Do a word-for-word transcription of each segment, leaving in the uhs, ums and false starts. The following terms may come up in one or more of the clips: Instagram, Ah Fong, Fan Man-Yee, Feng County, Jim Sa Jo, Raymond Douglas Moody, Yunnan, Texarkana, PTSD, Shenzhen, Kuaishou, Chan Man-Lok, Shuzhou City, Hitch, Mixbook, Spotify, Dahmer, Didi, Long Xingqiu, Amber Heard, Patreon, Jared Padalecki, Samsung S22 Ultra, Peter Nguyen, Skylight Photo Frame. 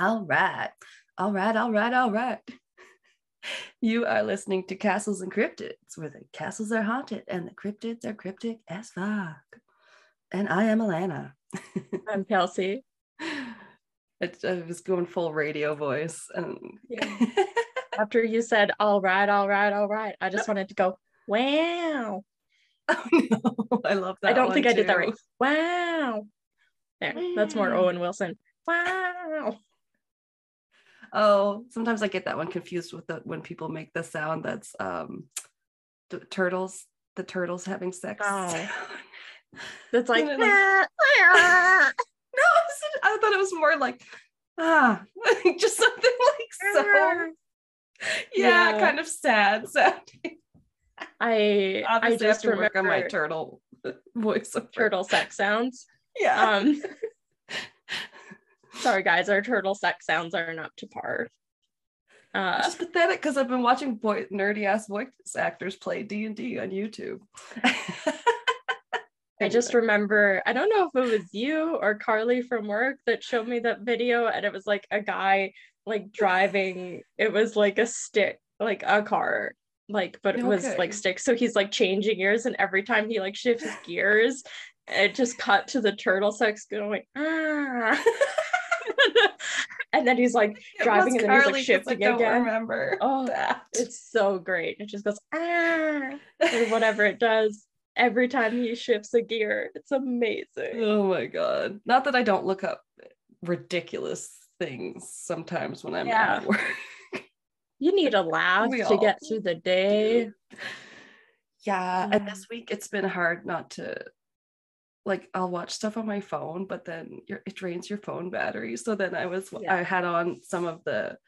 All right, all right, all right, all right. You are listening to Castles and Cryptids, where the castles are haunted and the cryptids are cryptic as fuck. And I am Alana. I'm Kelsey. I, I was going full radio voice. And yeah. After you said, all right, all right, all right, I just wanted to go, wow. Oh, no. I love that. I don't think too. I did that right. Wow. There, wow. That's more Owen Wilson. Wow. Oh, sometimes I get that one confused with the, when people make the sound that's um, the turtles, the turtles having sex. Oh. That's like, like no, I thought it was more like, ah, just something like so. Yeah, yeah. Kind of sad sounding. I Obviously I just have to work on my turtle voice of turtle sex sounds. Yeah. Um, sorry guys, our turtle sex sounds are not up to par. Uh, just pathetic because I've been watching boy, nerdy ass voice actors play D and D on YouTube. I just remember, I don't know if it was you or Carly from work that showed me that video, and it was like a guy like driving, it was like a stick, like a car, like, but it okay. was like sticks. So he's like changing gears, and every time he like shifts gears, it just cut to the turtle sex going, ah. And then he's like driving and then Carly, he's like shifting I don't again. Remember oh, that. It's so great. It just goes, ah, or whatever it does. Every time he shifts a gear, it's amazing. Oh my god. Not that I don't look up ridiculous things sometimes when I'm yeah. at work. You need a laugh we to get through the day. Do. Yeah. Mm. And this week it's been hard not to, like, I'll watch stuff on my phone, but then you're, it drains your phone battery. So then I was yeah. I had on some of the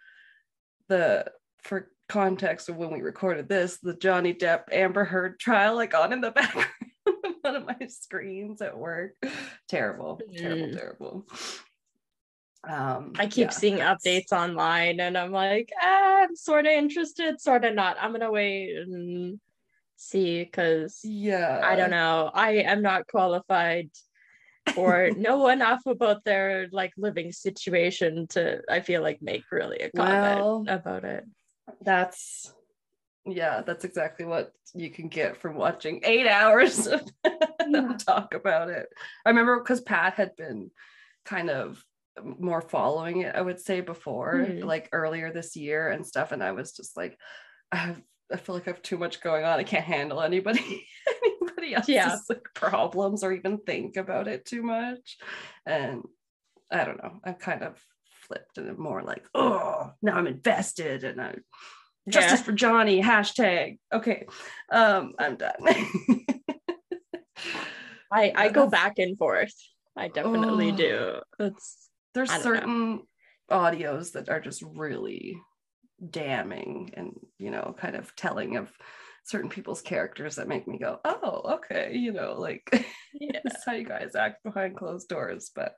the for context of when we recorded this, the Johnny Depp Amber Heard trial like on in the background of one of my screens at work. Terrible, mm. terrible, terrible. Um, I keep yeah, seeing that's... updates online, and I'm like, ah, I'm sort of interested, sort of not. I'm gonna wait and see because yeah, I don't know. I am not qualified or know enough about their like living situation to, I feel like, make really a comment well, about it. That's yeah that's exactly what you can get from watching eight hours of them talk about it. I remember because Pat had been kind of more following it, I would say, before mm-hmm. like earlier this year and stuff, and I was just like, I have I feel like I have too much going on, I can't handle anybody anybody else's yeah. like problems or even think about it too much. And I don't know, I'm kind of flipped and more like, oh, now I'm invested and I yeah. justice for Johnny hashtag okay um I'm done. I I go back and forth. I definitely oh, do. That's there's certain know. audios that are just really damning and, you know, kind of telling of certain people's characters that make me go, oh, okay, you know, like yeah. this is how you guys act behind closed doors. But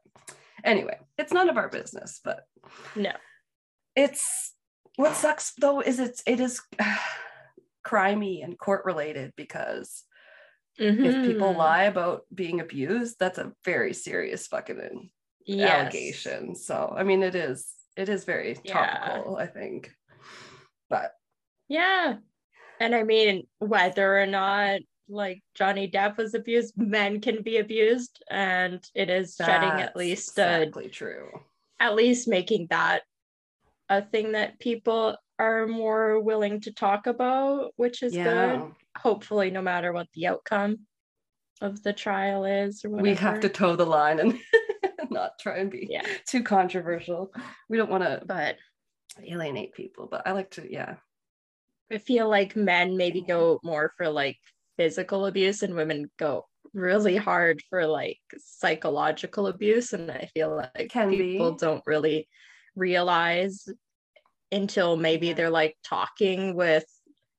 anyway, it's none of our business, but no, it's what sucks though is it's it is uh, crimey and court related, because mm-hmm. if people lie about being abused, that's a very serious fucking yes. allegation. So I mean, it is it is very topical, yeah. I think. But yeah, and I mean, whether or not like Johnny Depp was abused, men can be abused, and it is That's shedding at least exactly a, true at least making that a thing that people are more willing to talk about, which is yeah. good, hopefully, no matter what the outcome of the trial is or whatever. We have to toe the line and not try and be yeah. too controversial. We don't want to but alienate people, but I like to yeah I feel like men maybe go more for like physical abuse and women go really hard for like psychological abuse, and I feel like Can people be. don't really realize until maybe they're like talking with,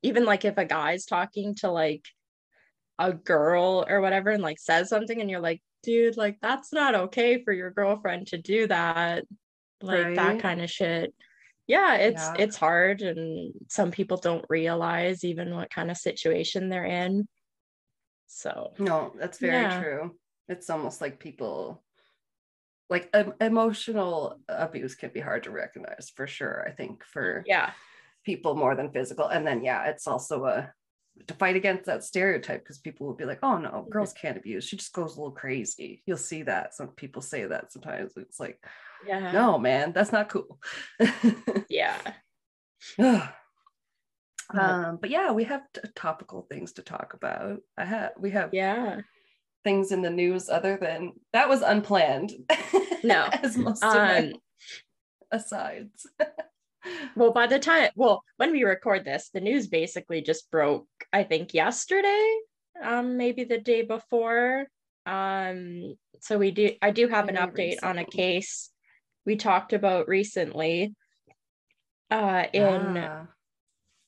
even like if a guy's talking to like a girl or whatever and like says something and you're like, dude, like that's not okay for your girlfriend to do that, like right? that kind of shit. Yeah, it's yeah. it's hard, and some people don't realize even what kind of situation they're in. So no, that's very yeah. true. It's almost like people like um, emotional abuse can be hard to recognize for sure, I think, for yeah people more than physical. And then yeah, it's also a to fight against that stereotype, because people will be like, oh no, girls can't abuse, she just goes a little crazy. You'll see that some people say that sometimes. It's like, yeah, no man, that's not cool. Yeah. Um but yeah, we have t- topical things to talk about. I have we have yeah things in the news other than that was unplanned. No. As most of um, my asides. Well, by the time, well, when we record this, the news basically just broke, I think, yesterday, um, maybe the day before. Um, so we do, I do have an update on a case we talked about recently uh, in ah.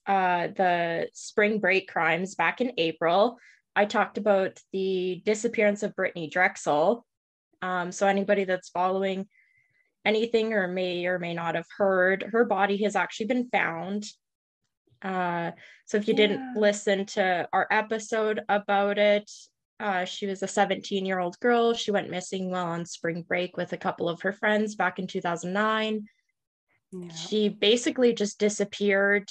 uh, the spring break crimes back in April. I talked about the disappearance of Brittany Drexel. Um, so anybody that's following anything or may or may not have heard, her body has actually been found. Uh, so if you yeah. didn't listen to our episode about it, uh, she was a seventeen-year-old girl. She went missing while on spring break with a couple of her friends back in two thousand nine. Yeah. She basically just disappeared.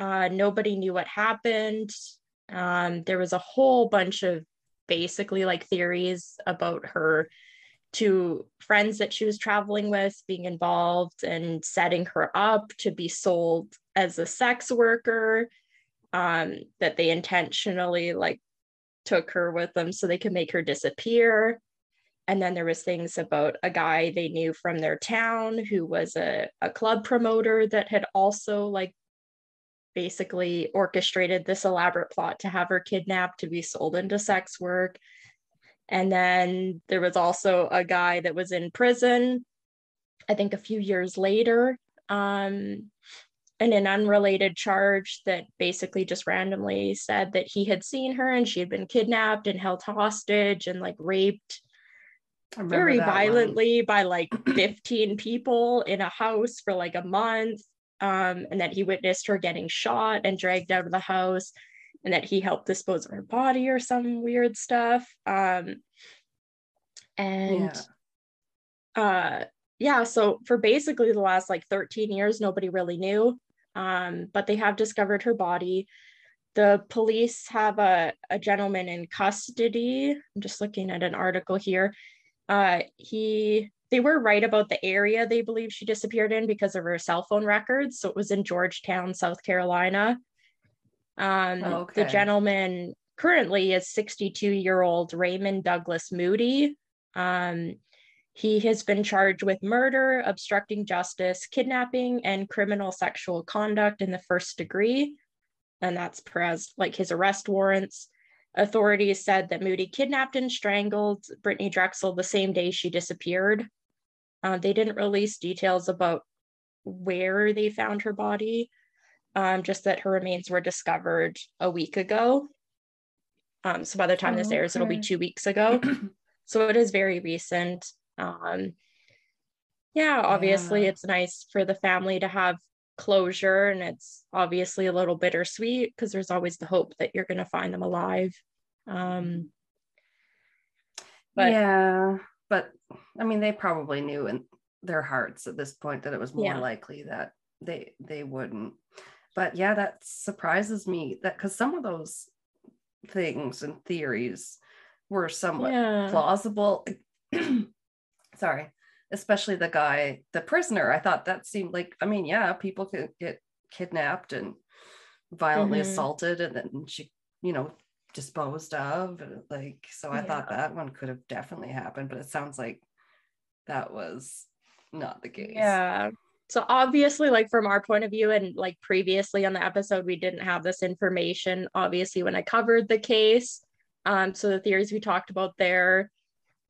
Uh, nobody knew what happened. Um, there was a whole bunch of basically like theories about her to friends that she was traveling with being involved and setting her up to be sold as a sex worker, um, that they intentionally like took her with them so they could make her disappear. And then there was things about a guy they knew from their town who was a, a club promoter that had also like basically orchestrated this elaborate plot to have her kidnapped to be sold into sex work. And then there was also a guy that was in prison, I think a few years later, um, in an unrelated charge that basically just randomly said that he had seen her and she had been kidnapped and held hostage and like raped very violently one. by like fifteen people in a house for like a month. Um, and that he witnessed her getting shot and dragged out of the house, and that he helped dispose of her body or some weird stuff. Um, and yeah. Uh, yeah, so for basically the last like thirteen years, nobody really knew, um, but they have discovered her body. The police have a, a gentleman in custody. I'm just looking at an article here. Uh, he... They were right about the area they believe she disappeared in because of her cell phone records. So it was in Georgetown, South Carolina. Um, oh, okay. The gentleman currently is sixty-two-year-old Raymond Douglas Moody. Um, he has been charged with murder, obstructing justice, kidnapping, and criminal sexual conduct in the first degree. And that's per like his arrest warrants. Authorities said that Moody kidnapped and strangled Brittany Drexel the same day she disappeared. Uh, they didn't release details about where they found her body, um, just that her remains were discovered a week ago. Um, so by the time oh, this airs, okay. it'll be two weeks ago. So it is very recent. Um, yeah, obviously yeah. it's nice for the family to have closure, and it's obviously a little bittersweet because there's always the hope that you're going to find them alive. Um, but yeah, but I mean, they probably knew in their hearts at this point that it was more yeah. likely that they they wouldn't. But yeah, that surprises me, that because some of those things and theories were somewhat yeah. plausible. Sorry. Especially the guy, the prisoner. I thought that seemed like, I mean, yeah, people could get kidnapped and violently mm-hmm. assaulted, and then she, you know, disposed of. Like, so I yeah. thought that one could have definitely happened, but it sounds like that was not the case. Yeah. So obviously, like from our point of view, and like previously on the episode, we didn't have this information, obviously, when I covered the case. Um, so the theories we talked about there,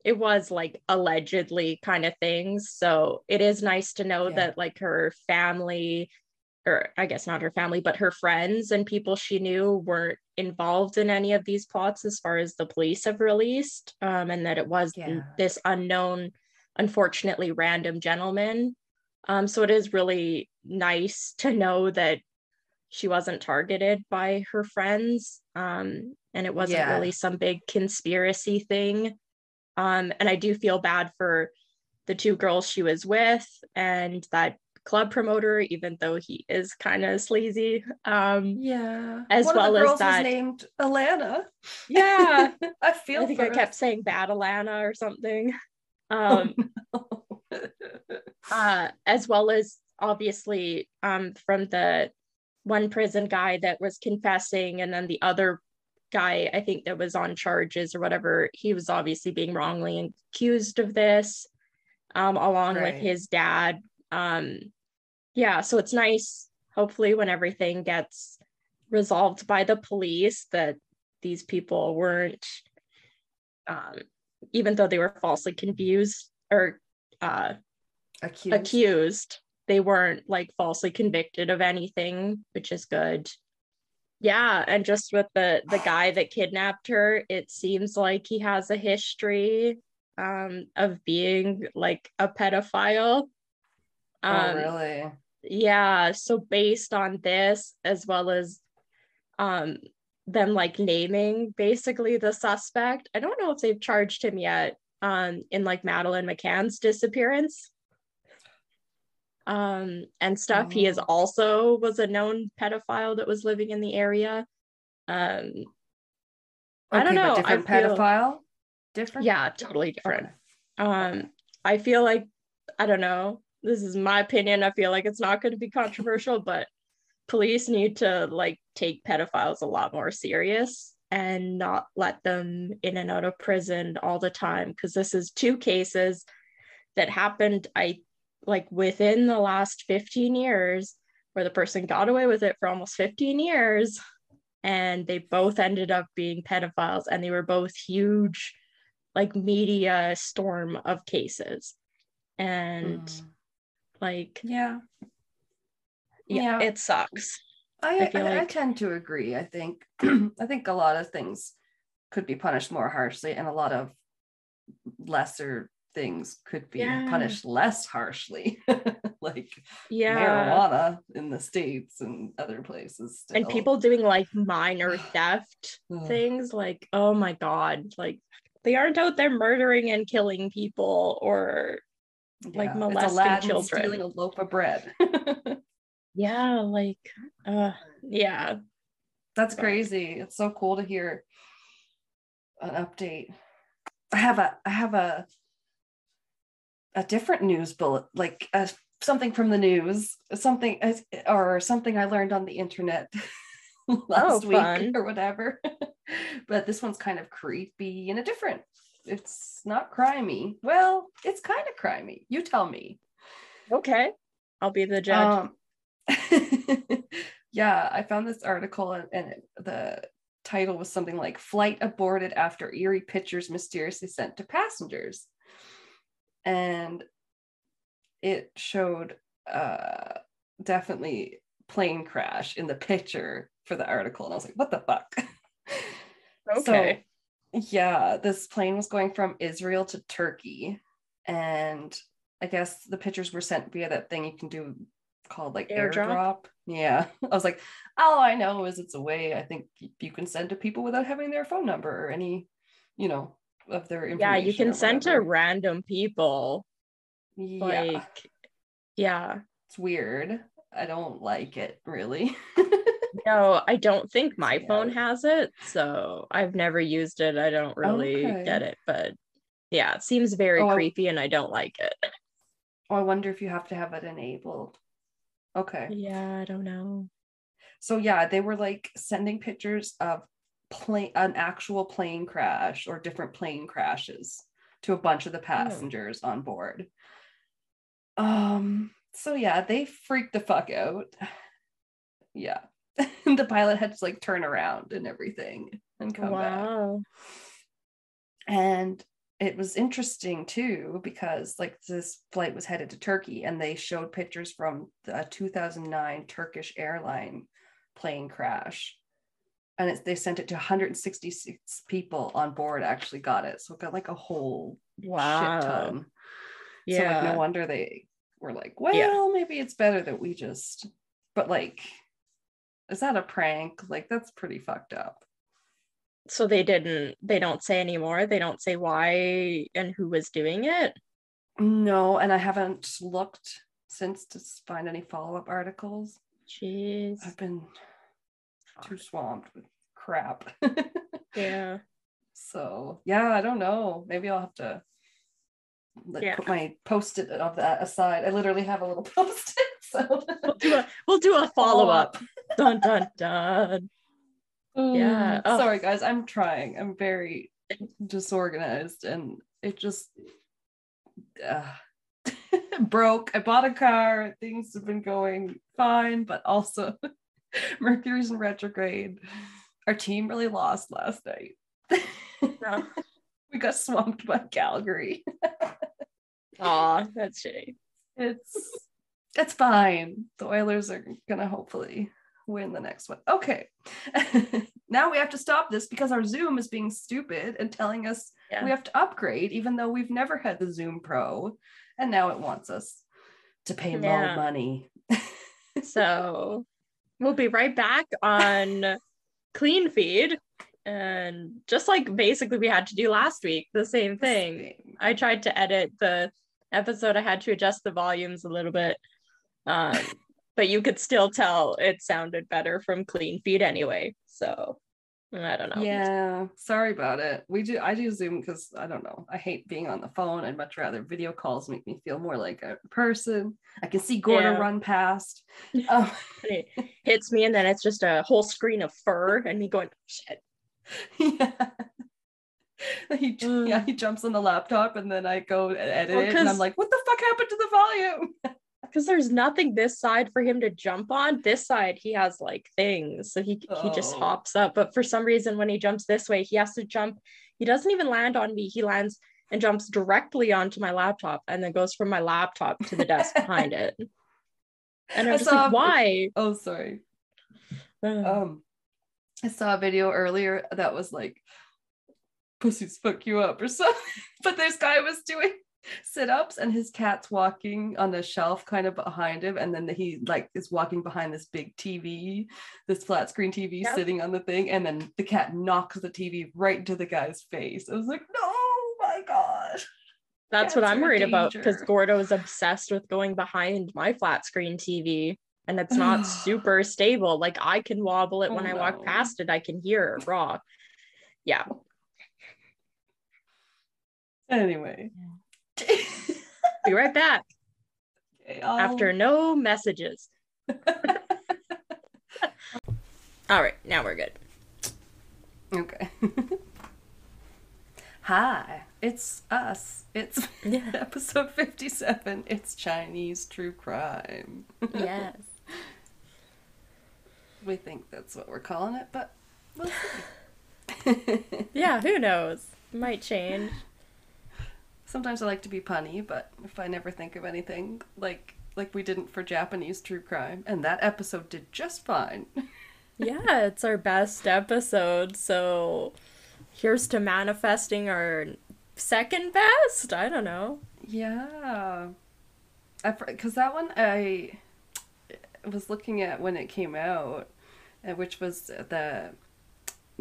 it was like allegedly kind of things. So it is nice to know yeah. that like her family, or I guess not her family, but her friends and people she knew weren't involved in any of these plots as far as the police have released. Um, and that it was yeah. this unknown, unfortunately random gentleman. Um, so it is really nice to know that she wasn't targeted by her friends. Um, and it wasn't yeah. really some big conspiracy thing. Um, and I do feel bad for the two girls she was with and that club promoter, even though he is kind of sleazy. Um, yeah. As One well of the girls as that was named Alana. Yeah. I feel. I think I us. kept saying bad Alana or something. Um, oh, no. uh, as well as obviously um, from the one prison guy that was confessing, and then the other guy I think that was on charges or whatever, he was obviously being wrongly accused of this, um, along right. with his dad. Um, yeah, so it's nice, hopefully, when everything gets resolved by the police, that these people weren't, um, even though they were falsely confused or uh, accused. accused, they weren't like falsely convicted of anything, which is good. Yeah, and just with the, the guy that kidnapped her, it seems like he has a history um, of being like a pedophile. Um, oh, really? Yeah, so based on this, as well as um, them like naming basically the suspect, I don't know if they've charged him yet um, in like Madeleine McCann's disappearance um, and stuff. Oh. He is also was a known pedophile that was living in the area. Um, okay, I don't know. Different I feel, pedophile? Different? Yeah, totally different. Okay. Um, I feel like, I don't know. This is my opinion. I feel like it's not going to be controversial, but police need to like take pedophiles a lot more serious and not let them in and out of prison all the time. Because this is two cases that happened, I like within the last fifteen years, where the person got away with it for almost fifteen years, and they both ended up being pedophiles, and they were both huge, like media storm of cases, and. Mm. Like yeah. yeah, yeah, it sucks. I I, I, like... I tend to agree. I think I think a lot of things could be punished more harshly, and a lot of lesser things could be yeah. punished less harshly, like yeah. marijuana in the States and other places. Still. And people doing like minor theft things, like oh my god, like they aren't out there murdering and killing people or. Like yeah, molesting children, stealing a loaf of bread. yeah, like, uh, yeah, that's but. crazy. It's so cool to hear an update. I have a, I have a, a different news bullet, like a, something from the news, something or something I learned on the internet last oh, week or whatever. But this one's kind of creepy and a different. It's not crimey. Well, it's kind of crimey. You tell me. Okay. I'll be the judge. Um, yeah, I found this article and, and it, the title was something like Flight Aborted After Eerie Pictures Mysteriously Sent to Passengers. And it showed uh, definitely plane crash in the picture for the article. And I was like, what the fuck? Okay. So, yeah, this plane was going from Israel to Turkey, and I guess the pictures were sent via that thing you can do called like airdrop. airdrop. Yeah, I was like, all I know is it's a way I think you can send to people without having their phone number or any, you know, of their information. Yeah, you can send to random people. Yeah. Like, yeah. It's weird. I don't like it, really. No, I don't think my yeah. phone has it, so I've never used it. I don't really okay. get it, but yeah, it seems very oh, creepy, and I don't like it. Oh, I wonder if you have to have it enabled. Okay. Yeah, I don't know. So yeah, they were like sending pictures of plane, an actual plane crash or different plane crashes to a bunch of the passengers oh. on board. Um. So yeah, they freaked the fuck out. Yeah. The pilot had to like turn around and everything and come wow. back. And it was interesting too, because like this flight was headed to Turkey, and they showed pictures from the two thousand nine Turkish airline plane crash, and it, they sent it to one hundred sixty-six people on board actually got it, so it got like a whole wow. shit ton. Yeah, so like no wonder they were like, well yeah. maybe it's better that we just but like is that a prank? Like, that's pretty fucked up. So they didn't, they don't say anymore. They don't say why and who was doing it. No, and I haven't looked since to find any follow-up articles. Jeez. I've been too swamped with crap. Yeah. So, yeah, I don't know. Maybe I'll have to like, yeah. put my post-it of that aside. I literally have a little post-it. So we'll do a, we'll do a follow-up. Dun, dun, dun. Ooh, yeah. Oh. Sorry, guys. I'm trying. I'm very disorganized, and it just... Uh, broke. I bought a car. Things have been going fine, but also Mercury's in retrograde. Our team really lost last night. No. We got swamped by Calgary. Aw, that's shitty. It's it's fine. The Oilers are gonna hopefully win the next one. Okay. Now we have to stop this because our Zoom is being stupid and telling us yeah. we have to upgrade, even though we've never had the Zoom Pro, and now it wants us to pay yeah. low money. So we'll be right back on Clean Feed, and just like basically we had to do last week, the same thing. I tried to edit the episode. I had to adjust the volumes a little bit, um but you could still tell it sounded better from Clean Feed anyway. So I don't know. Yeah, sorry about it. We do. I do Zoom because I don't know. I hate being on the phone. I'd much rather video calls make me feel more like a person. I can see Gorda yeah. run past. Um, it hits me, and then it's just a whole screen of fur and me going, oh, shit. Yeah. He, mm. yeah, he jumps on the laptop, and then I go and edit well, it, and I'm like, what the fuck happened to the volume? Because there's nothing this side for him to jump on. This side, he has like things. So he oh. he just hops up. But for some reason, when he jumps this way, he has to jump. He doesn't even land on me. He lands and jumps directly onto my laptop and then goes from my laptop to the desk behind it. And I'm I just saw, like, why? Oh, sorry. um, I saw a video earlier that was like, pussies fuck you up or something. But this guy was doing sit-ups and his cat's walking on the shelf kind of behind him, and then he like is walking behind this big T V, this flat screen T V yep. sitting on the thing, and then the cat knocks the T V right into the guy's face. I was like, no, my god, that's cats what I'm worried danger. about, because Gordo is obsessed with going behind my flat screen T V, and it's not super stable. Like I can wobble it oh, when no. I walk past it. I can hear it rock. Yeah, anyway, yeah. Be right back. Okay, after no messages. All right, now we're good. Okay. Hi, it's us. It's yeah. episode fifty-seven. It's Chinese true crime. Yes. We think that's what we're calling it, but we'll see. Yeah, who knows? Might change. Sometimes I like to be punny, but if I never think of anything, like like we didn't for Japanese true crime, and that episode did just fine. Yeah, it's our best episode, so here's to manifesting our second best. I don't know. Yeah, because that one I was looking at when it came out, which was the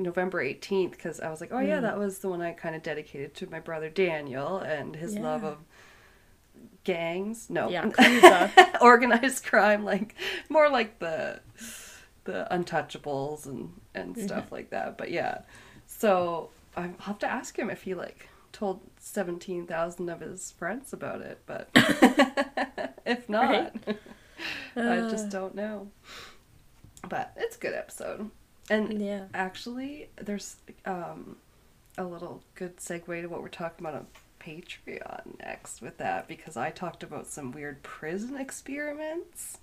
November eighteenth, because I was like, oh yeah, that was the one I kind of dedicated to my brother Daniel and his yeah. love of gangs. No, yeah, organized crime, like more like the the Untouchables and and stuff mm-hmm. like that. But yeah, so I'll have to ask him if he like told seventeen thousand of his friends about it, but if not, right? I uh... just don't know. But it's a good episode. And yeah. actually, there's um, a little good segue to what we're talking about on Patreon next with that, because I talked about some weird prison experiments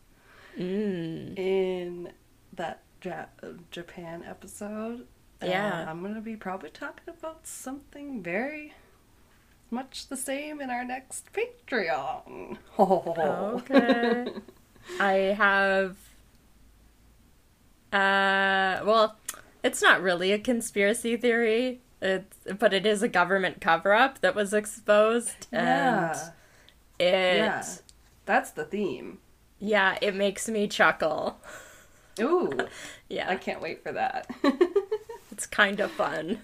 mm. in that ja- Japan episode. Yeah. And I'm going to be probably talking about something very much the same in our next Patreon. Oh. Okay. I have... Uh, well, it's not really a conspiracy theory, it's, but it is a government cover-up that was exposed, and yeah. it... Yeah, that's the theme. Yeah, it makes me chuckle. Ooh, yeah. I can't wait for that. It's kind of fun,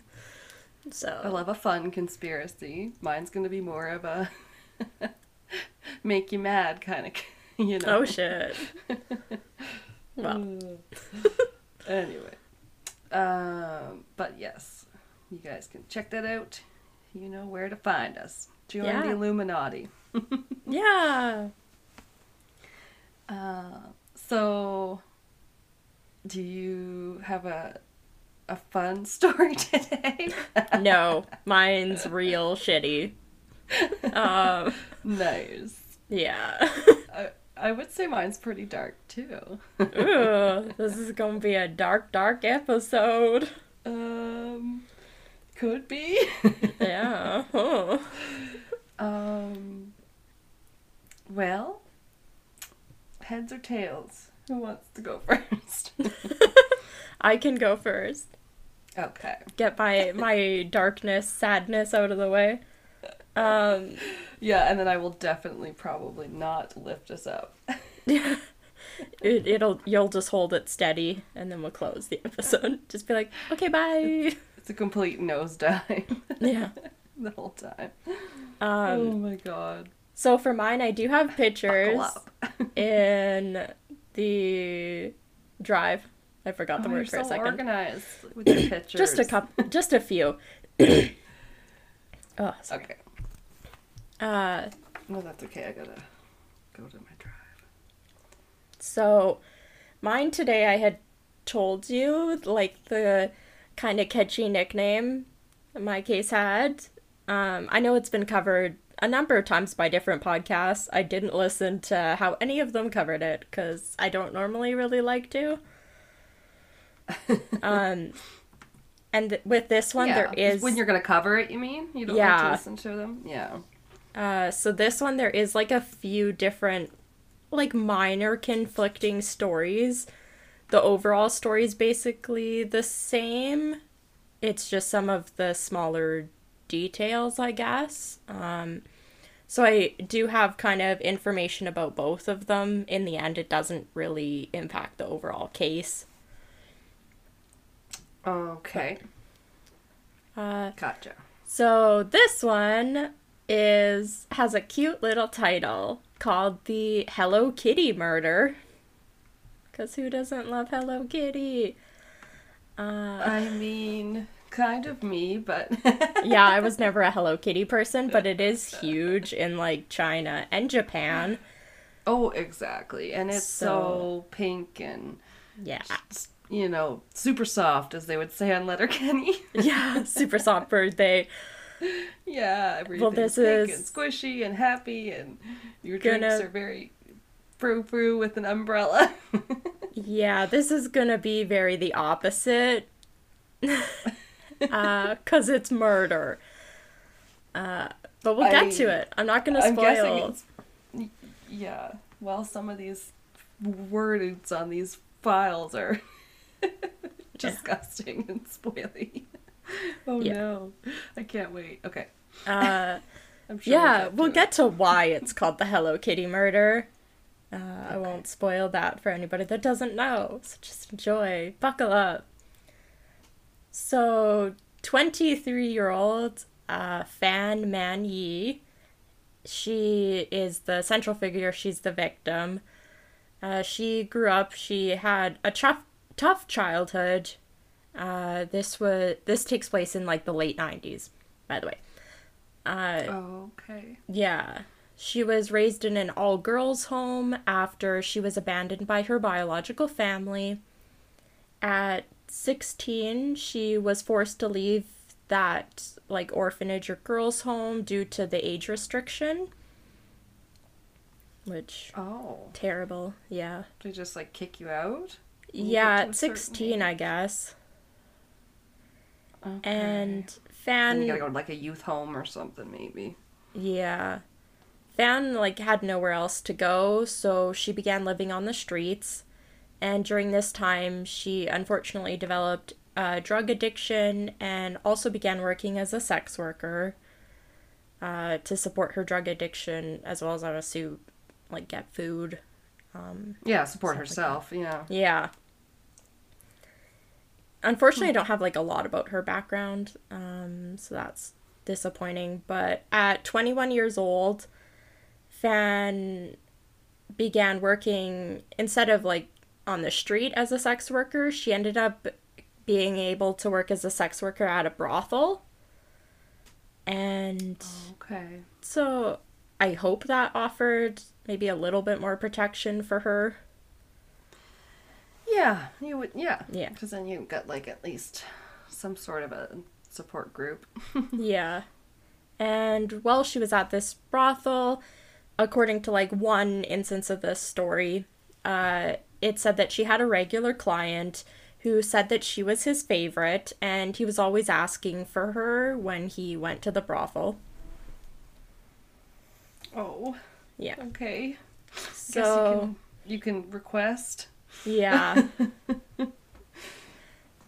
so... I love a fun conspiracy. Mine's gonna be more of a make you mad kind of, you know. Oh, shit. Well. Anyway. Um, but yes, you guys can check that out. You know where to find us. Join yeah. the Illuminati. Yeah. Uh, so, do you have a a fun story today? No, mine's real shitty. Um, nice. Yeah. I, I would say mine's pretty dark too. Ooh, this is gonna be a dark, dark episode. Um, could be. Yeah. Oh. Um. Well, heads or tails? Who wants to go first? I can go first. Okay. Get my my darkness, sadness out of the way. Um, yeah, and then I will definitely probably not lift us up. it, it'll you'll just hold it steady, and then we'll close the episode. Just be like, okay, bye. It's a complete nosedive. Yeah, the whole time. Um, oh my god. So for mine, I do have pictures in the drive. I forgot the oh, word for so a second. Organized with your pictures. Just a couple, just a few. Oh, sorry. Okay. Uh, no, that's okay. I gotta go to my drive. So, mine today, I had told you, like, the kind of catchy nickname my case had. Um, I know it's been covered a number of times by different podcasts. I didn't listen to how any of them covered it, because I don't normally really like to. um... And th- with this one, yeah. there is... When you're going to cover it, you mean? You don't yeah. like to listen to them? Yeah. Uh, so this one, there is, like, a few different, like, minor conflicting stories. The overall story is basically the same. It's just some of the smaller details, I guess. Um, so I do have kind of information about both of them. In the end, it doesn't really impact the overall case. Okay. Uh, gotcha. So this one is has a cute little title called The Hello Kitty Murder. Because who doesn't love Hello Kitty? Uh, I mean, kind of me, but... Yeah, I was never a Hello Kitty person, but it is huge in, like, China and Japan. Oh, exactly. And it's so, so pink and... Yeah. St- You know, super soft, as they would say on Letterkenny. Yeah, super soft birthday. Yeah, everything's well, this pink is... and squishy and happy, and your gonna... drinks are very frou-frou with an umbrella. Yeah, this is gonna be very the opposite, uh, cause it's murder. Uh, but we'll get I... to it. I'm not gonna spoil. I'm yeah, well, some of these words on these files are... disgusting yeah. and spoily. Oh yeah. no. I can't wait. Okay. Uh, I'm sure yeah, we'll, get, we'll get to why it's called the Hello Kitty Murder. Uh, okay. I won't spoil that for anybody that doesn't know, so just enjoy. Buckle up. So, twenty-three-year-old uh, Fan Man-Yee, she is the central figure, she's the victim. Uh, she grew up, she had a tough Tough childhood. Uh, this was this takes place in like the late nineties, by the way. Uh, oh, okay. Yeah, she was raised in an all-girls home after she was abandoned by her biological family. At sixteen, she was forced to leave that like orphanage or girls' home due to the age restriction. Which oh terrible, yeah. They just like kick you out. Yeah, at sixteen, I guess. Okay. And Fan... And you gotta go to, like, a youth home or something, maybe. Yeah. Fan, like, had nowhere else to go, so she began living on the streets. And during this time, she unfortunately developed uh, drug addiction and also began working as a sex worker uh, to support her drug addiction, as well as, I assume, like, get food. Um, yeah, support herself, like yeah. Yeah. Unfortunately, I don't have, like, a lot about her background, um, so that's disappointing. But at twenty-one years old, Fan began working, instead of like on the street as a sex worker, she ended up being able to work as a sex worker at a brothel. And okay. So I hope that offered maybe a little bit more protection for her. Yeah, you would, yeah. Yeah. Because then you got, like, at least some sort of a support group. Yeah. And while she was at this brothel, according to, like, one instance of this story, uh, it said that she had a regular client who said that she was his favorite, and he was always asking for her when he went to the brothel. Oh. Yeah. Okay. So... I guess you can, you can request... Yeah.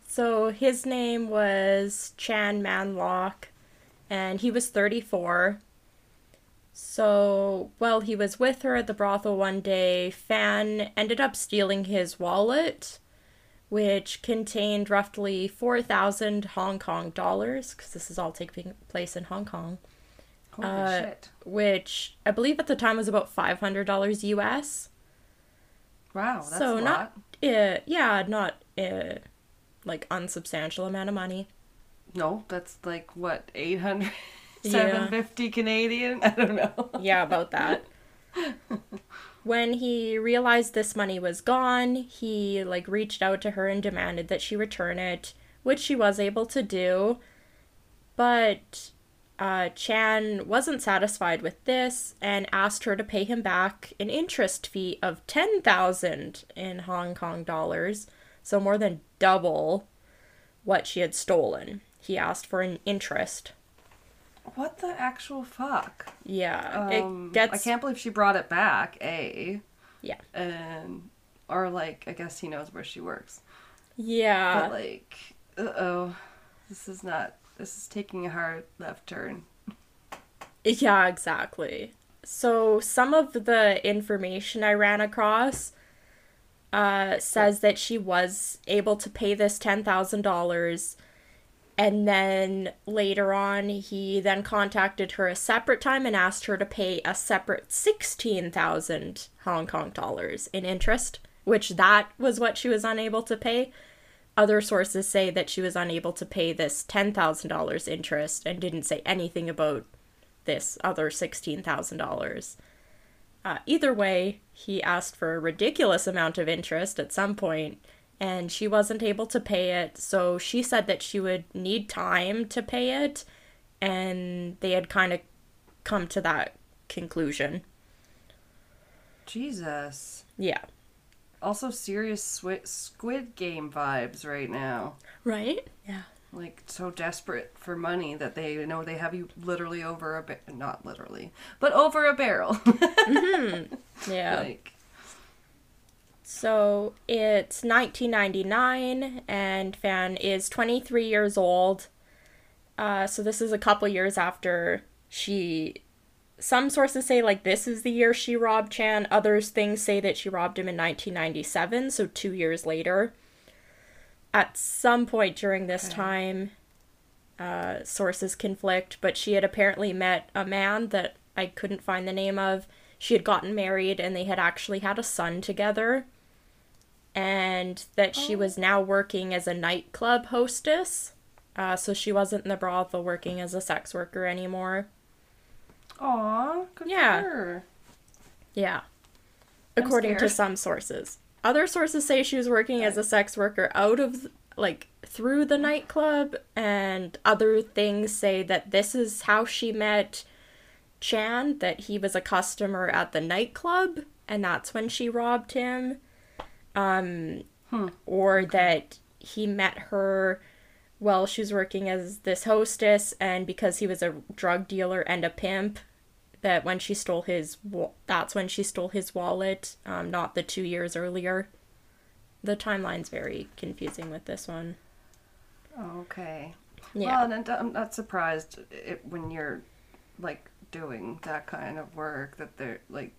So his name was Chan Man-Lok, and he was thirty-four. So while he was with her at the brothel one day, Fan ended up stealing his wallet, which contained roughly four thousand Hong Kong dollars, because this is all taking place in Hong Kong. Holy uh, shit. Which I believe at the time was about five hundred dollars U S. Wow, that's so a lot. So not, uh, yeah, not, uh, like, unsubstantial amount of money. No, that's, like, what, eight hundred, yeah. seven fifty Canadian? I don't know. Yeah, about that. When he realized this money was gone, he, like, reached out to her and demanded that she return it, which she was able to do. But uh, Chan wasn't satisfied with this and asked her to pay him back an interest fee of ten thousand in Hong Kong dollars, so more than double what she had stolen. He asked for an interest. What the actual fuck? Yeah, um, it gets... I can't believe she brought it back, A. Yeah. And, or, like, I guess he knows where she works. Yeah. But, like, uh-oh, this is not... This is taking a hard left turn. Yeah, exactly. So some of the information I ran across uh, says that she was able to pay this ten thousand dollars, and then later on he then contacted her a separate time and asked her to pay a separate sixteen thousand Hong Kong dollars in interest, which that was what she was unable to pay. Other sources say that she was unable to pay this ten thousand dollars interest and didn't say anything about this other sixteen thousand dollars. Uh, either way, he asked for a ridiculous amount of interest at some point, and she wasn't able to pay it, so she said that she would need time to pay it, and they had kind of come to that conclusion. Jesus. Yeah. Also serious swi- Squid Game vibes right now. Right? Yeah. Like, so desperate for money that they know they have you literally over a... Ba- not literally, but over a barrel. Mm-hmm. Yeah. Like... So, it's nineteen ninety-nine, and Fan is twenty-three years old. Uh, so this is a couple years after she... Some sources say, like, this is the year she robbed Chan. Others things say that she robbed him in nineteen ninety-seven, so two years later. At some point during this okay. time, uh, sources conflict, but she had apparently met a man that I couldn't find the name of. She had gotten married, and they had actually had a son together. And that oh. she was now working as a nightclub hostess. Uh, so she wasn't in the brothel working as a sex worker anymore. Aw, good yeah. for her. Yeah. I'm According scared. to some sources. Other sources say she was working okay. as a sex worker out of, like, through the nightclub, and other things say that this is how she met Chan, that he was a customer at the nightclub, and that's when she robbed him. Um, hmm. Or okay. that he met her... Well, she was working as this hostess, and because he was a drug dealer and a pimp, that when she stole his, wa- that's when she stole his wallet, um, not the two years earlier. The timeline's very confusing with this one. Okay. Yeah. Well, and I'm not surprised it, when you're, like, doing that kind of work that they're, like,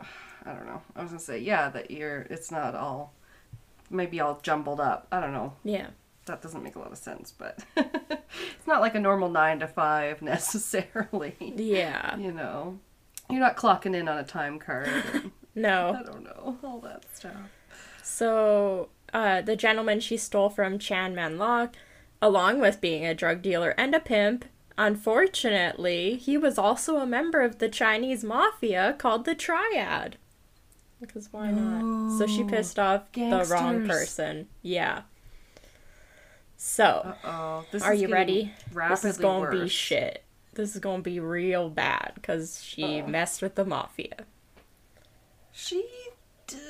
I don't know. I was gonna say, yeah, that you're, it's not all, maybe all jumbled up. I don't know. Yeah. That doesn't make a lot of sense, but it's not like a normal nine to five necessarily. Yeah. You know, You're not clocking in on a time card. And, no. I don't know. All that stuff. So, uh, the gentleman she stole from Chan Man-Lok, along with being a drug dealer and a pimp, unfortunately, he was also a member of the Chinese mafia called the Triad. Because why not? No. So she pissed off Gangsters. The wrong person. Yeah. So, Uh-oh. This are is you ready? This is going to be shit. This is going to be real bad because she oh. messed with the mafia. She did.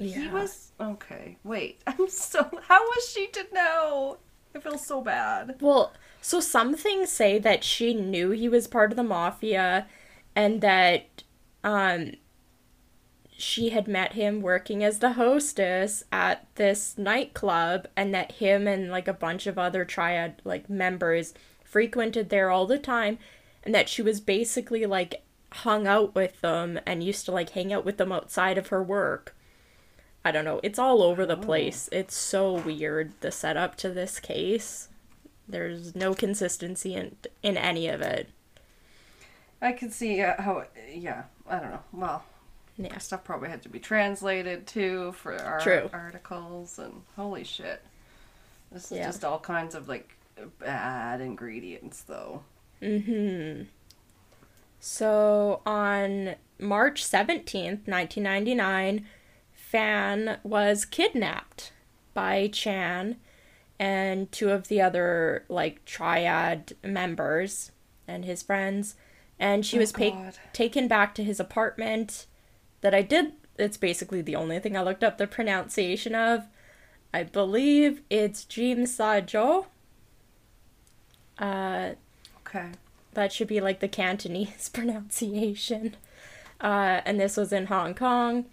Yeah. He was. Okay. Wait. I'm so. How was she to know? I feel so bad. Well, so some things say that she knew he was part of the mafia and that um, she had met him working as the hostess at this nightclub and that him and, like, a bunch of other Triad, like, members frequented there all the time and that she was basically, like, hung out with them and used to, like, hang out with them outside of her work. I don't know. It's all over the place. Oh. It's so weird, the setup to this case. There's no consistency in in any of it. I can see uh, how, yeah, I don't know. Well, yeah. Stuff probably had to be translated, too, for our True. Articles. And holy shit. This is yeah. just all kinds of, like, bad ingredients, though. Mm-hmm. So, on March seventeenth, nineteen ninety-nine... Fan was kidnapped by Chan and two of the other, like, Triad members and his friends, and she oh was pa- taken back to his apartment that I did, it's basically the only thing I looked up the pronunciation of. I believe it's Jim Sa Jo. Uh, okay. That should be, like, the Cantonese pronunciation. Uh, and this was in Hong Kong.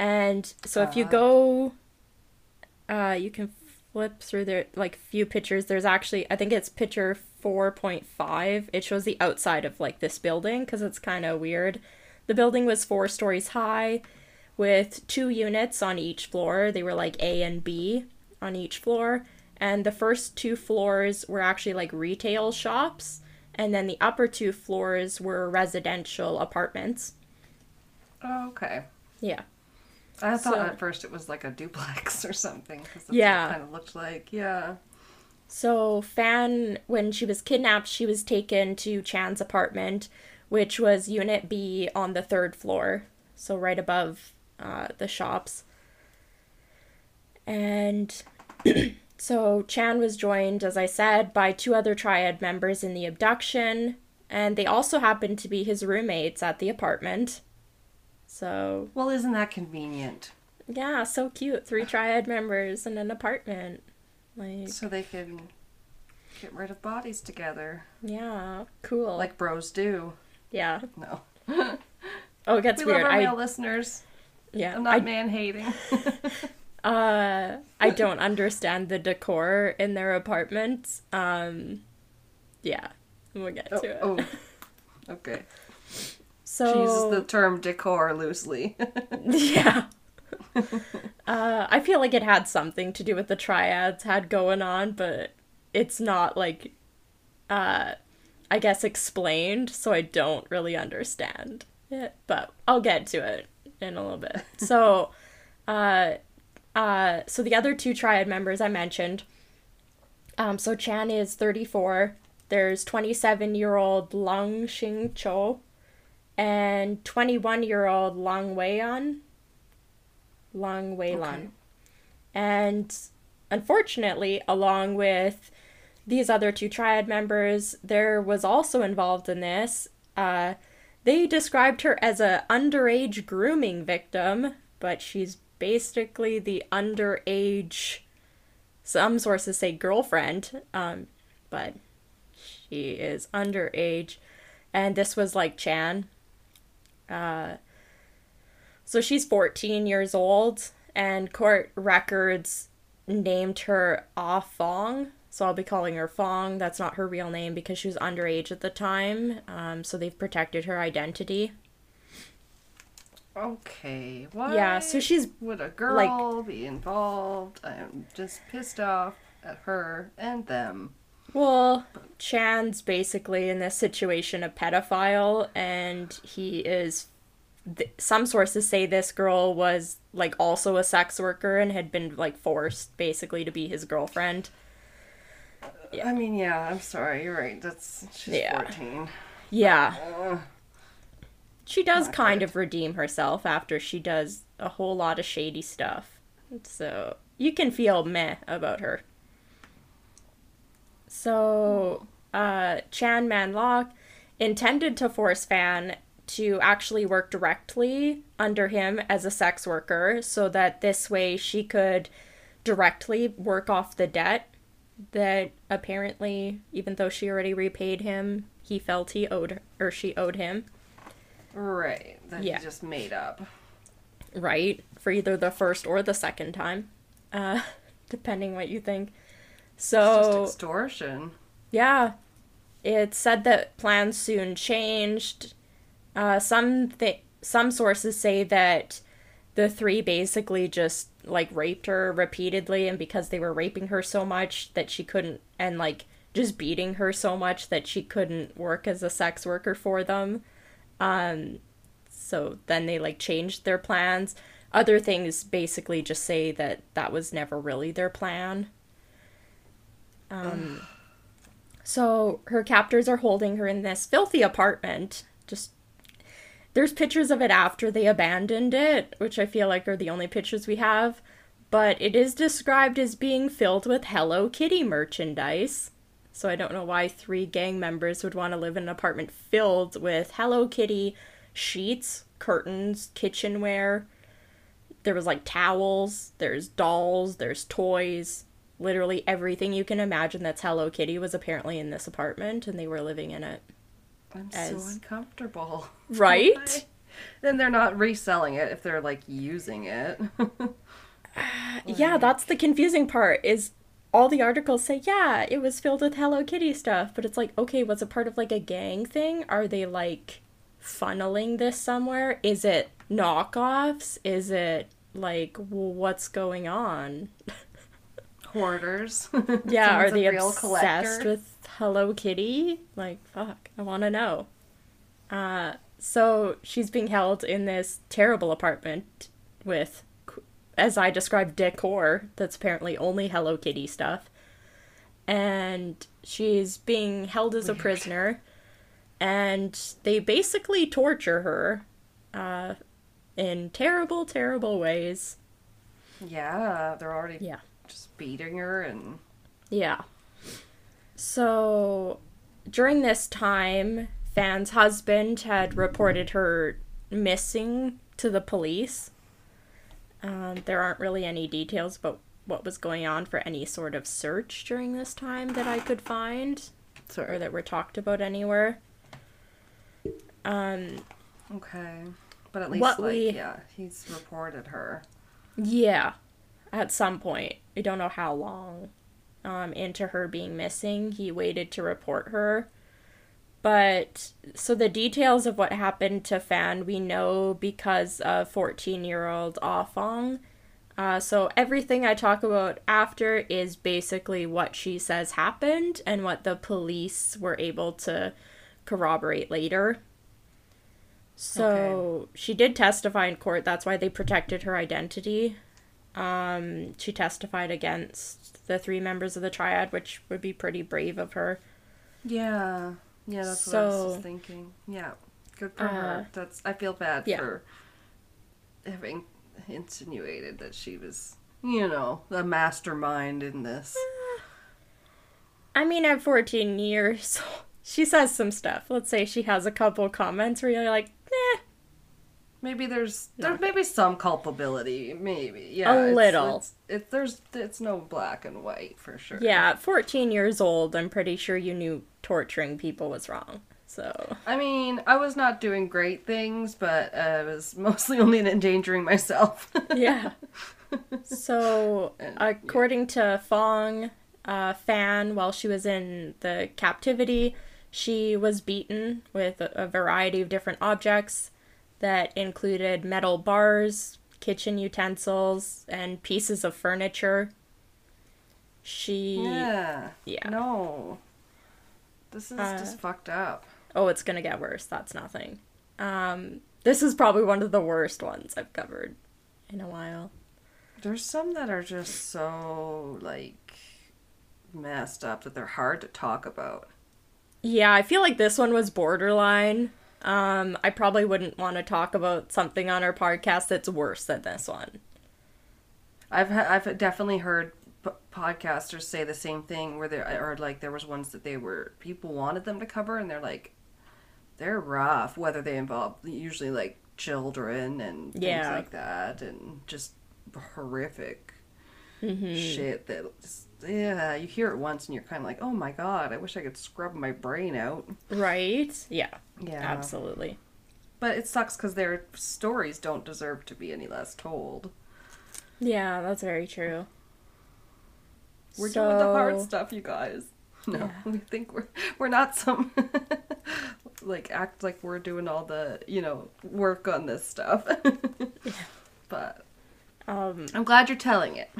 And so if you go, uh, you can flip through there, like, few pictures. There's actually, I think it's picture four point five. It shows the outside of, like, this building because it's kind of weird. The building was four stories high with two units on each floor. They were, like, A and B on each floor. And the first two floors were actually, like, retail shops. And then the upper two floors were residential apartments. Okay. Yeah. I thought so, at first it was like a duplex or something, because that's yeah. what it kind of looked like. Yeah. So Fan, when she was kidnapped, she was taken to Chan's apartment, which was Unit B on the third floor, so right above uh, the shops. And so Chan was joined, as I said, by two other Triad members in the abduction, and they also happened to be his roommates at the apartment. So well, isn't that convenient? Yeah, so cute. Three Triad members in an apartment. Like, so they can get rid of bodies together. Yeah, cool. Like bros do. Yeah. No. Oh, it gets we weird. We love our I... male listeners. Yeah. I'm not I... man-hating. uh, I don't understand the decor in their apartments. Um, yeah, we'll get oh, to it. Oh, okay. So, she uses the term decor loosely. Yeah. uh, I feel like it had something to do with the Triads had going on, but it's not, like, uh, I guess explained, so I don't really understand it. But I'll get to it in a little bit. So, uh, uh, so the other two Triad members I mentioned, um, so Chan is thirty-four. There's twenty-seven-year-old Long Xingqiu. And twenty-one-year-old Lang Weian. Lang Weian. Okay. And unfortunately, along with these other two Triad members, there was also involved in this. Uh, they described her as an underage grooming victim, but she's basically the underage, some sources say girlfriend, um, but she is underage. And this was, like, Chan. Uh, so she's fourteen years old, and court records named her Ah Fong. So I'll be calling her Fong. That's not her real name because she was underage at the time. Um, so they've protected her identity. Okay. Why yeah, so she's, would a girl, like, be involved? I'm just pissed off at her and them. Well, but Chan's basically in this situation a pedophile, and he is... Th- some sources say this girl was, like, also a sex worker and had been, like, forced, basically, to be his girlfriend. Yeah. I mean, yeah, I'm sorry, you're right. That's... She's yeah. fourteen. Yeah. Uh, she does not kind good. of redeem herself after she does a whole lot of shady stuff. So, you can feel meh about her. So, uh, Chan Man-Lok intended to force Fan to actually work directly under him as a sex worker so that this way she could directly work off the debt that apparently, even though she already repaid him, he felt he owed, or she owed him. Right. That yeah. he just made up. Right. For either the first or the second time. Uh, depending what you think. So, it's just extortion. Yeah. It said that plans soon changed. Uh, some th- some sources say that the three basically just, like, raped her repeatedly, and because they were raping her so much that she couldn't, and, like, just beating her so much that she couldn't work as a sex worker for them. Um, so then they, like, changed their plans. Other things basically just say that that was never really their plan. Um, so her captors are holding her in this filthy apartment. Just, there's pictures of it after they abandoned it, which I feel like are the only pictures we have, but it is described as being filled with Hello Kitty merchandise. So I don't know why three gang members would want to live in an apartment filled with Hello Kitty sheets, curtains, kitchenware. There was, like, towels, there's dolls, there's toys. Literally everything you can imagine that's Hello Kitty was apparently in this apartment, and they were living in it. I'm as... so uncomfortable. Right? Then they're not reselling it if they're, like, using it. Like... Yeah, that's the confusing part, is all the articles say, yeah, it was filled with Hello Kitty stuff, but it's like, okay, was it part of, like, a gang thing? Are they, like, funneling this somewhere? Is it knockoffs? Is it, like, what's going on? Hoarders. Yeah, are they obsessed collector? with Hello Kitty? Like, fuck, I want to know. Uh, so she's being held in this terrible apartment with, as I described, decor that's apparently only Hello Kitty stuff. And she's being held as Weird. a prisoner. And they basically torture her uh, in terrible, terrible ways. Yeah, they're already... Yeah. Just beating her and... Yeah. So, during this time, Fan's husband had reported her missing to the police. Um, there aren't really any details about what was going on for any sort of search during this time that I could find. Sorry. Or that were talked about anywhere. Um, okay. But at least, like, we... yeah, he's reported her. Yeah. At some point, we don't know how long um, into her being missing, he waited to report her. But, so the details of what happened to Fan, we know because of fourteen-year-old Ah Fong. Uh, so everything I talk about after is basically what she says happened and what the police were able to corroborate later. So, okay. She did testify in court, that's why they protected her identity. Um, she testified against the three members of the triad, which would be pretty brave of her. Yeah. Yeah, that's so, what I was just thinking. Yeah. Good for uh, her. That's, I feel bad yeah. for having insinuated that she was, you know, the mastermind in this. I mean, at fourteen years, she says some stuff. Let's say she has a couple comments where you're like, eh. Maybe there's there okay. maybe some culpability, maybe. Yeah, a it's, little. It's, it's, there's, it's no black and white, for sure. Yeah, at fourteen years old, I'm pretty sure you knew torturing people was wrong, so... I mean, I was not doing great things, but uh, I was mostly only endangering myself. Yeah. So, and, according yeah. to Fong, uh, Fan, while she was in the captivity, she was beaten with a, a variety of different objects... that included metal bars, kitchen utensils, and pieces of furniture. She... Yeah. Yeah. No. This is uh, just fucked up. Oh, it's gonna get worse. That's nothing. Um, this is probably one of the worst ones I've covered in a while. There's some that are just so, like, messed up that they're hard to talk about. Yeah, I feel like this one was borderline. Um, I probably wouldn't want to talk about something on our podcast that's worse than this one. I've ha- I've definitely heard p- podcasters say the same thing, where there or like there was ones that they were people wanted them to cover, and they're like, they're rough. Whether they involve usually like children and yeah. things like that, and just horrific mm-hmm. shit that just, yeah you hear it once and you're kind of like, oh my god, I wish I could scrub my brain out. Right? Yeah. Yeah. Absolutely. But it sucks because their stories don't deserve to be any less told. Yeah, that's very true. We're so... doing the hard stuff, you guys. No, yeah. we think we're we're not some like act like we're doing all the you know work on this stuff. yeah. But um, I'm glad you're telling it.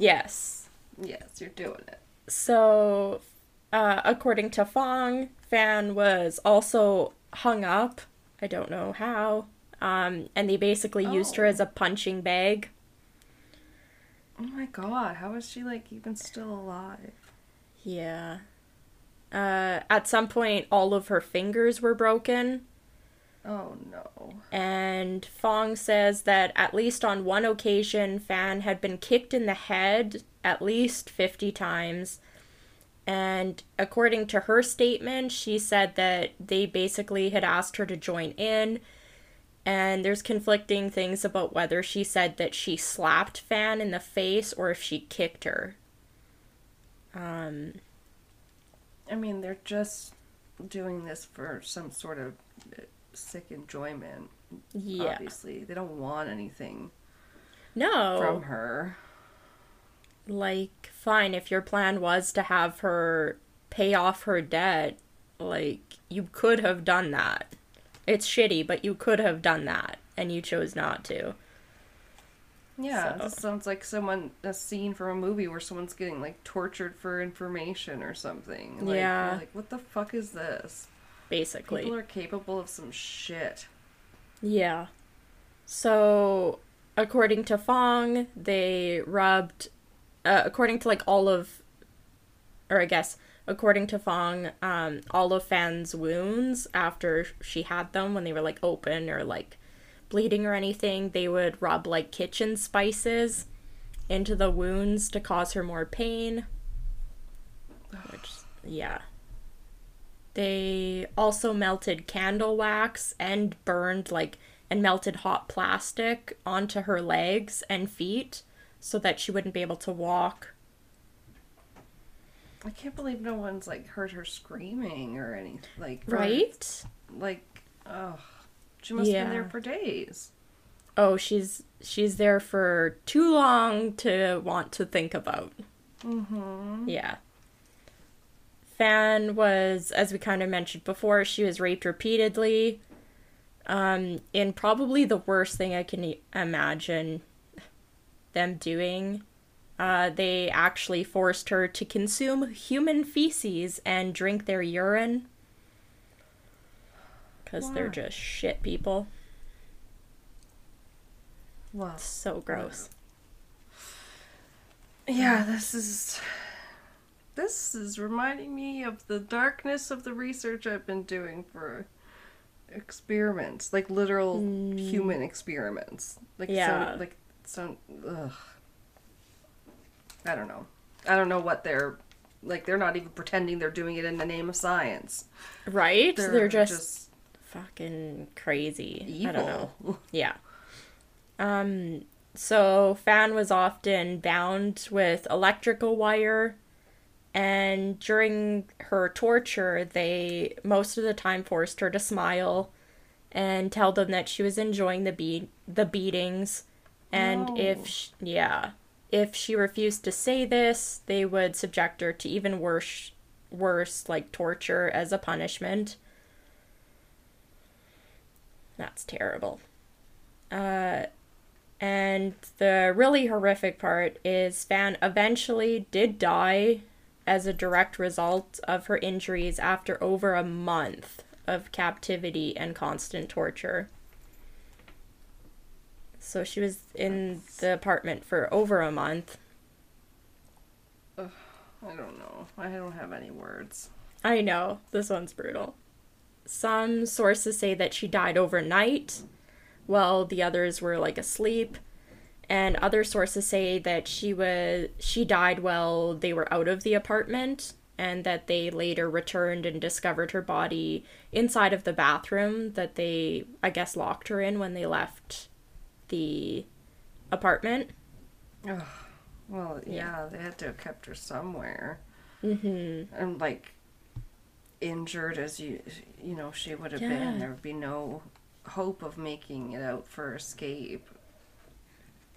yes, yes, you're doing it. So, uh, according to Fang, Fan was also hung up. I don't know how. Um, and they basically oh. used her as a punching bag. Oh my god, how is she, like, even still alive? Yeah. Uh, at some point, all of her fingers were broken. Oh no. And Fang says that at least on one occasion, Fan had been kicked in the head at least fifty times. And according to her statement, she said that they basically had asked her to join in. And there's conflicting things about whether she said that she slapped Fan in the face or if she kicked her. Um, I mean, they're just doing this for some sort of sick enjoyment. Yeah. Obviously. They don't want anything no. from her. Like, fine, if your plan was to have her pay off her debt, like, you could have done that. It's shitty, but you could have done that, and you chose not to. Yeah, so. It sounds like someone, a scene from a movie where someone's getting, like, tortured for information or something. Like, yeah. Like, what the fuck is this? Basically. People are capable of some shit. Yeah. So, according to Fang, they rubbed, uh, according to, like, all of, or I guess... According to Fang, um, all of Fan's wounds, after she had them, when they were, like, open or, like, bleeding or anything, they would rub, like, kitchen spices into the wounds to cause her more pain. Which, yeah. They also melted candle wax and burned, like, and melted hot plastic onto her legs and feet so that she wouldn't be able to walk. I can't believe no one's, like, heard her screaming or anything. Like, right? Or, like, oh, she must yeah. have been there for days. Oh, she's she's there for too long to want to think about. Mm-hmm. Yeah. Fan was, as we kind of mentioned before, she was raped repeatedly. Um, in probably the worst thing I can imagine them doing. Uh, they actually forced her to consume human feces and drink their urine. Because they're just shit people. Wow. It's so gross. Yeah, this is... This is reminding me of the darkness of the research I've been doing for... experiments. Like, literal mm. human experiments. Like, yeah. Some, like, some... Ugh. I don't know. I don't know what they're... Like, they're not even pretending they're doing it in the name of science. Right? They're, they're just, just... fucking crazy. Evil. I don't know. Yeah. Um, so, Fan was often bound with electrical wire, and during her torture, they most of the time forced her to smile and tell them that she was enjoying the be- the beatings, and no. if... She, yeah... If she refused to say this, they would subject her to even worse, worse, like, torture as a punishment. That's terrible. Uh, and the really horrific part is Fan eventually did die as a direct result of her injuries after over a month of captivity and constant torture. So she was in the apartment for over a month. Ugh, I don't know. I don't have any words. I know. This one's brutal. Some sources say that she died overnight, while the others were, like, asleep. And other sources say that she was she died while they were out of the apartment, and that they later returned and discovered her body inside of the bathroom that they, I guess, locked her in when they left the apartment. Ugh. Well, yeah, yeah, they had to have kept her somewhere. Mm-hmm. And, like, injured as you, you know, she would have yeah. been. There would be no hope of making it out for escape.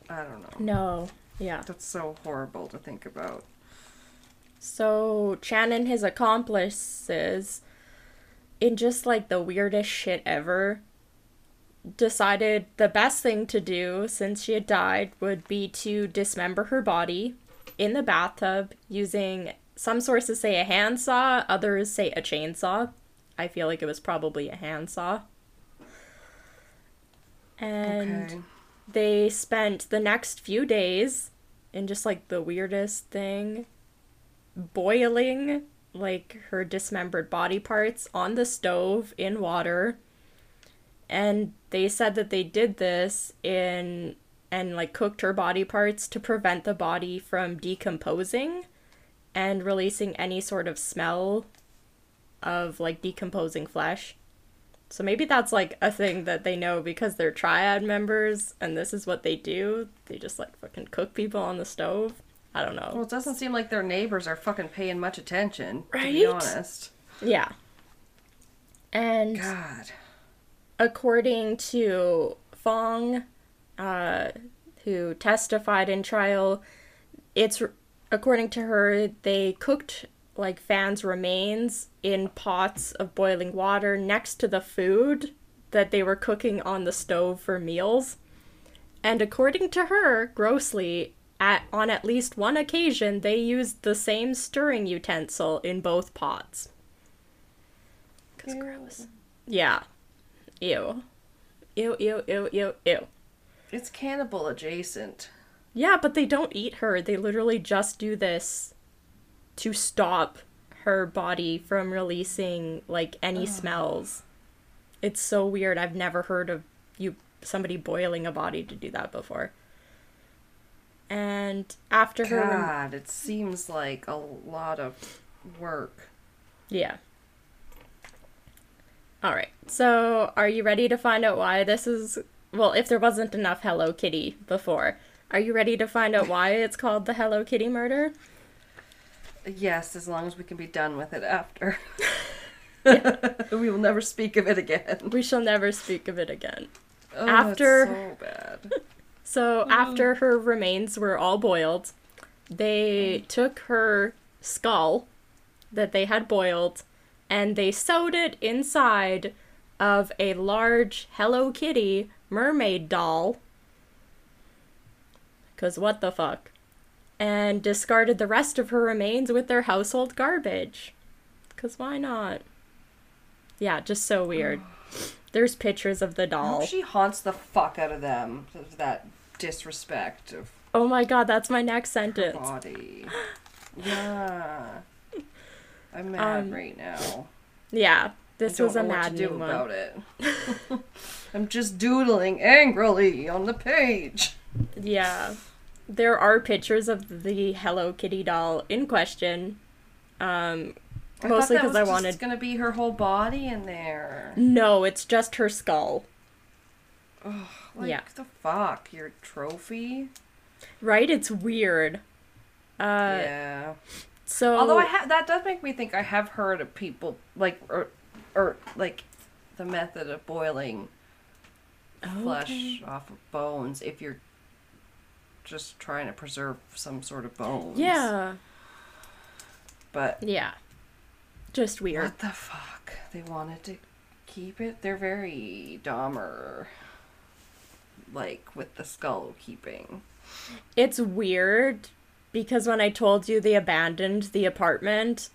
I don't know. No. Yeah. That's so horrible to think about. So Chan and his accomplices, in just, like, the weirdest shit ever, decided the best thing to do since she had died would be to dismember her body in the bathtub using, some sources say a handsaw, others say a chainsaw. I feel like it was probably a handsaw. And okay. They spent the next few days in just, like, the weirdest thing, boiling, like, her dismembered body parts on the stove in water. And they said that they did this in, and, like, cooked her body parts to prevent the body from decomposing and releasing any sort of smell of, like, decomposing flesh. So maybe that's, like, a thing that they know because they're triad members and this is what they do. They just, like, fucking cook people on the stove. I don't know. Well, it doesn't seem like their neighbors are fucking paying much attention, right? To be honest. Yeah. And God. According to Fong, uh, who testified in trial, it's, according to her, they cooked, like, Fan's remains in pots of boiling water next to the food that they were cooking on the stove for meals. And according to her, grossly, at, on at least one occasion, they used the same stirring utensil in both pots. Because gross. Yeah. Ew. Ew, ew, ew, ew, ew. It's cannibal adjacent. Yeah, but they don't eat her. They literally just do this to stop her body from releasing, like, any Ugh. smells. It's so weird. I've never heard of you somebody boiling a body to do that before. And after God, her... God, it seems like a lot of work. Yeah. All right. So, are you ready to find out why this is... Well, if there wasn't enough Hello Kitty before, are you ready to find out why it's called the Hello Kitty murder? Yes, as long as we can be done with it after. We will never speak of it again. We shall never speak of it again. Oh, after... that's so bad. So mm. after her remains were all boiled, they mm. took her skull that they had boiled and they sewed it inside of a large Hello Kitty mermaid doll. Because what the fuck? And discarded the rest of her remains with their household garbage. Because why not? Yeah, just so weird. There's pictures of the doll. She haunts the fuck out of them. Of that disrespect. Of oh my god, that's my next sentence. Body. Yeah. I'm mad um, right now. Yeah, this was a maddening one. I don't know what to do about it. I'm just doodling angrily on the page. Yeah. There are pictures of the Hello Kitty doll in question, um, mostly because I, I wanted... It's going to be her whole body in there. No, it's just her skull. Ugh, like yeah. the fuck? Your trophy? Right? It's weird. Uh, yeah. So... Although I ha- that does make me think I have heard of people, like, or, or like, the method of boiling okay. flesh off of bones if you're just trying to preserve some sort of bones. Yeah. But. Yeah. Just weird. What the fuck? They wanted to keep it? They're very Dahmer, like, with the skull keeping. It's weird, because when I told you they abandoned the apartment,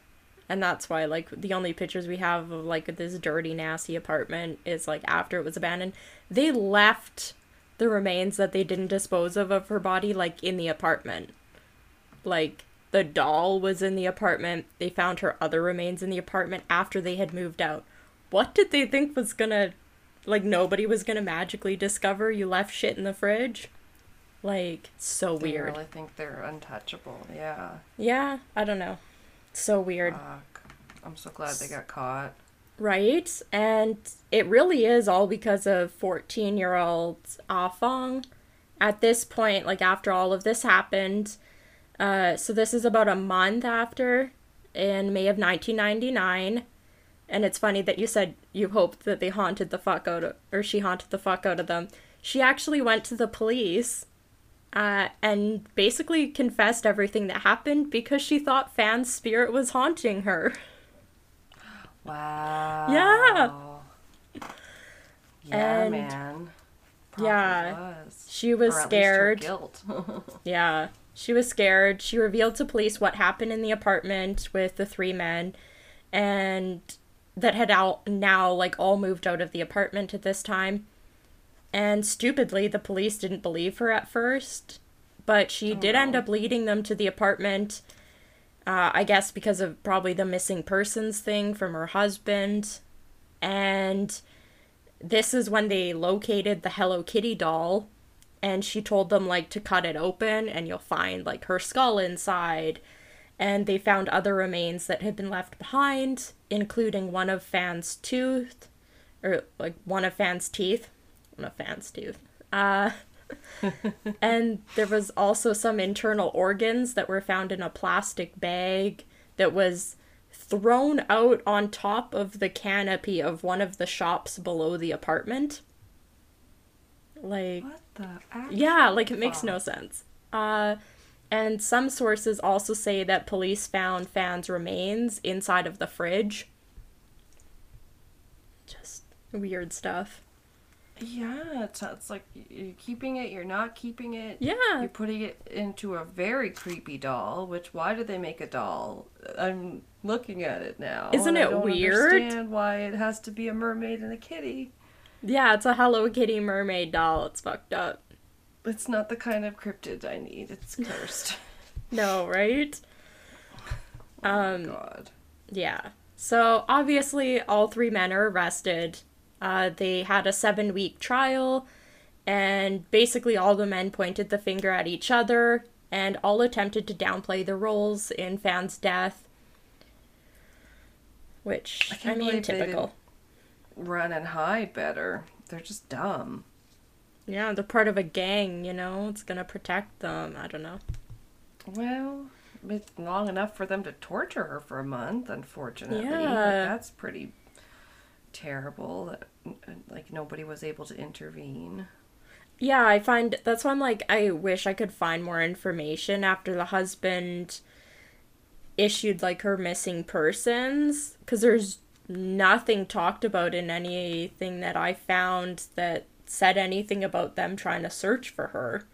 and that's why, like, the only pictures we have of, like, this dirty, nasty apartment is, like, after it was abandoned, they left the remains that they didn't dispose of of her body, like, in the apartment. Like, the doll was in the apartment. They found her other remains in the apartment after they had moved out. What did they think was gonna, like, nobody was gonna magically discover you left shit in the fridge? Like, so weird. They really think they're untouchable, yeah. Yeah, I don't know. So weird. Fuck. I'm so glad they got caught. Right? And it really is all because of fourteen-year-old Ah Fong. At this point, like, after all of this happened, uh, so this is about a month after, in May of nineteen ninety-nine, and it's funny that you said you hoped that they haunted the fuck out of, or she haunted the fuck out of them. She actually went to the police uh, and basically confessed everything that happened because she thought Fan's spirit was haunting her. Wow. Yeah. Yeah, and man. Probably yeah. Was. She was or at scared. Least her guilt. Yeah. She was scared. She revealed to police what happened in the apartment with the three men, and that had all, now, like, all moved out of the apartment at this time. And stupidly, the police didn't believe her at first, but she oh, did no. end up leading them to the apartment, uh, I guess because of probably the missing persons thing from her husband. And this is when they located the Hello Kitty doll, and she told them, like, to cut it open and you'll find, like, her skull inside. And they found other remains that had been left behind, including one of Fan's tooth, or, like, one of Fan's teeth. No fans, dude. Uh, and there was also some internal organs that were found in a plastic bag that was thrown out on top of the canopy of one of the shops below the apartment. Like, what the actual yeah, like, it makes fuck? No sense. Uh, and some sources also say that police found Fan's remains inside of the fridge. Just weird stuff. Yeah, it's, it's like you're keeping it, you're not keeping it. Yeah. You're putting it into a very creepy doll, which, why did they make a doll? I'm looking at it now. Isn't it weird? I don't understand why it has to be a mermaid and a kitty. Yeah, it's a Hello Kitty mermaid doll. It's fucked up. It's not the kind of cryptid I need. It's cursed. No, right? Oh, um, God. Yeah. So, obviously, all three men are arrested. Uh, they had a seven-week trial, and basically all the men pointed the finger at each other and all attempted to downplay their roles in Fan's death, which, I, I mean, typical. Run and hide better. They're just dumb. Yeah, they're part of a gang, you know? It's gonna protect them. I don't know. Well, it's long enough for them to torture her for a month, unfortunately. Yeah. But that's pretty terrible, like, nobody was able to intervene. Yeah, I find, that's why I'm like, I wish I could find more information after the husband issued, like, her missing persons, because there's nothing talked about in anything that I found that said anything about them trying to search for her.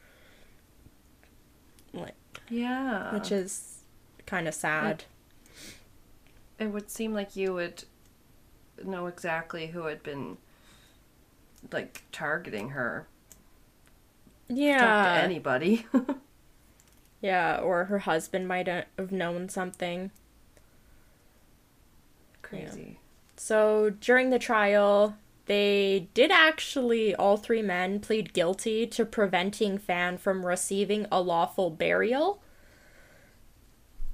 Like, yeah. Which is kind of sad. It, it would seem like you would know exactly who had been, like, targeting her. Yeah. Talk to anybody. Yeah, or her husband might have known something. Crazy. Yeah. So, during the trial, they did actually, all three men, plead guilty to preventing Fan from receiving a lawful burial.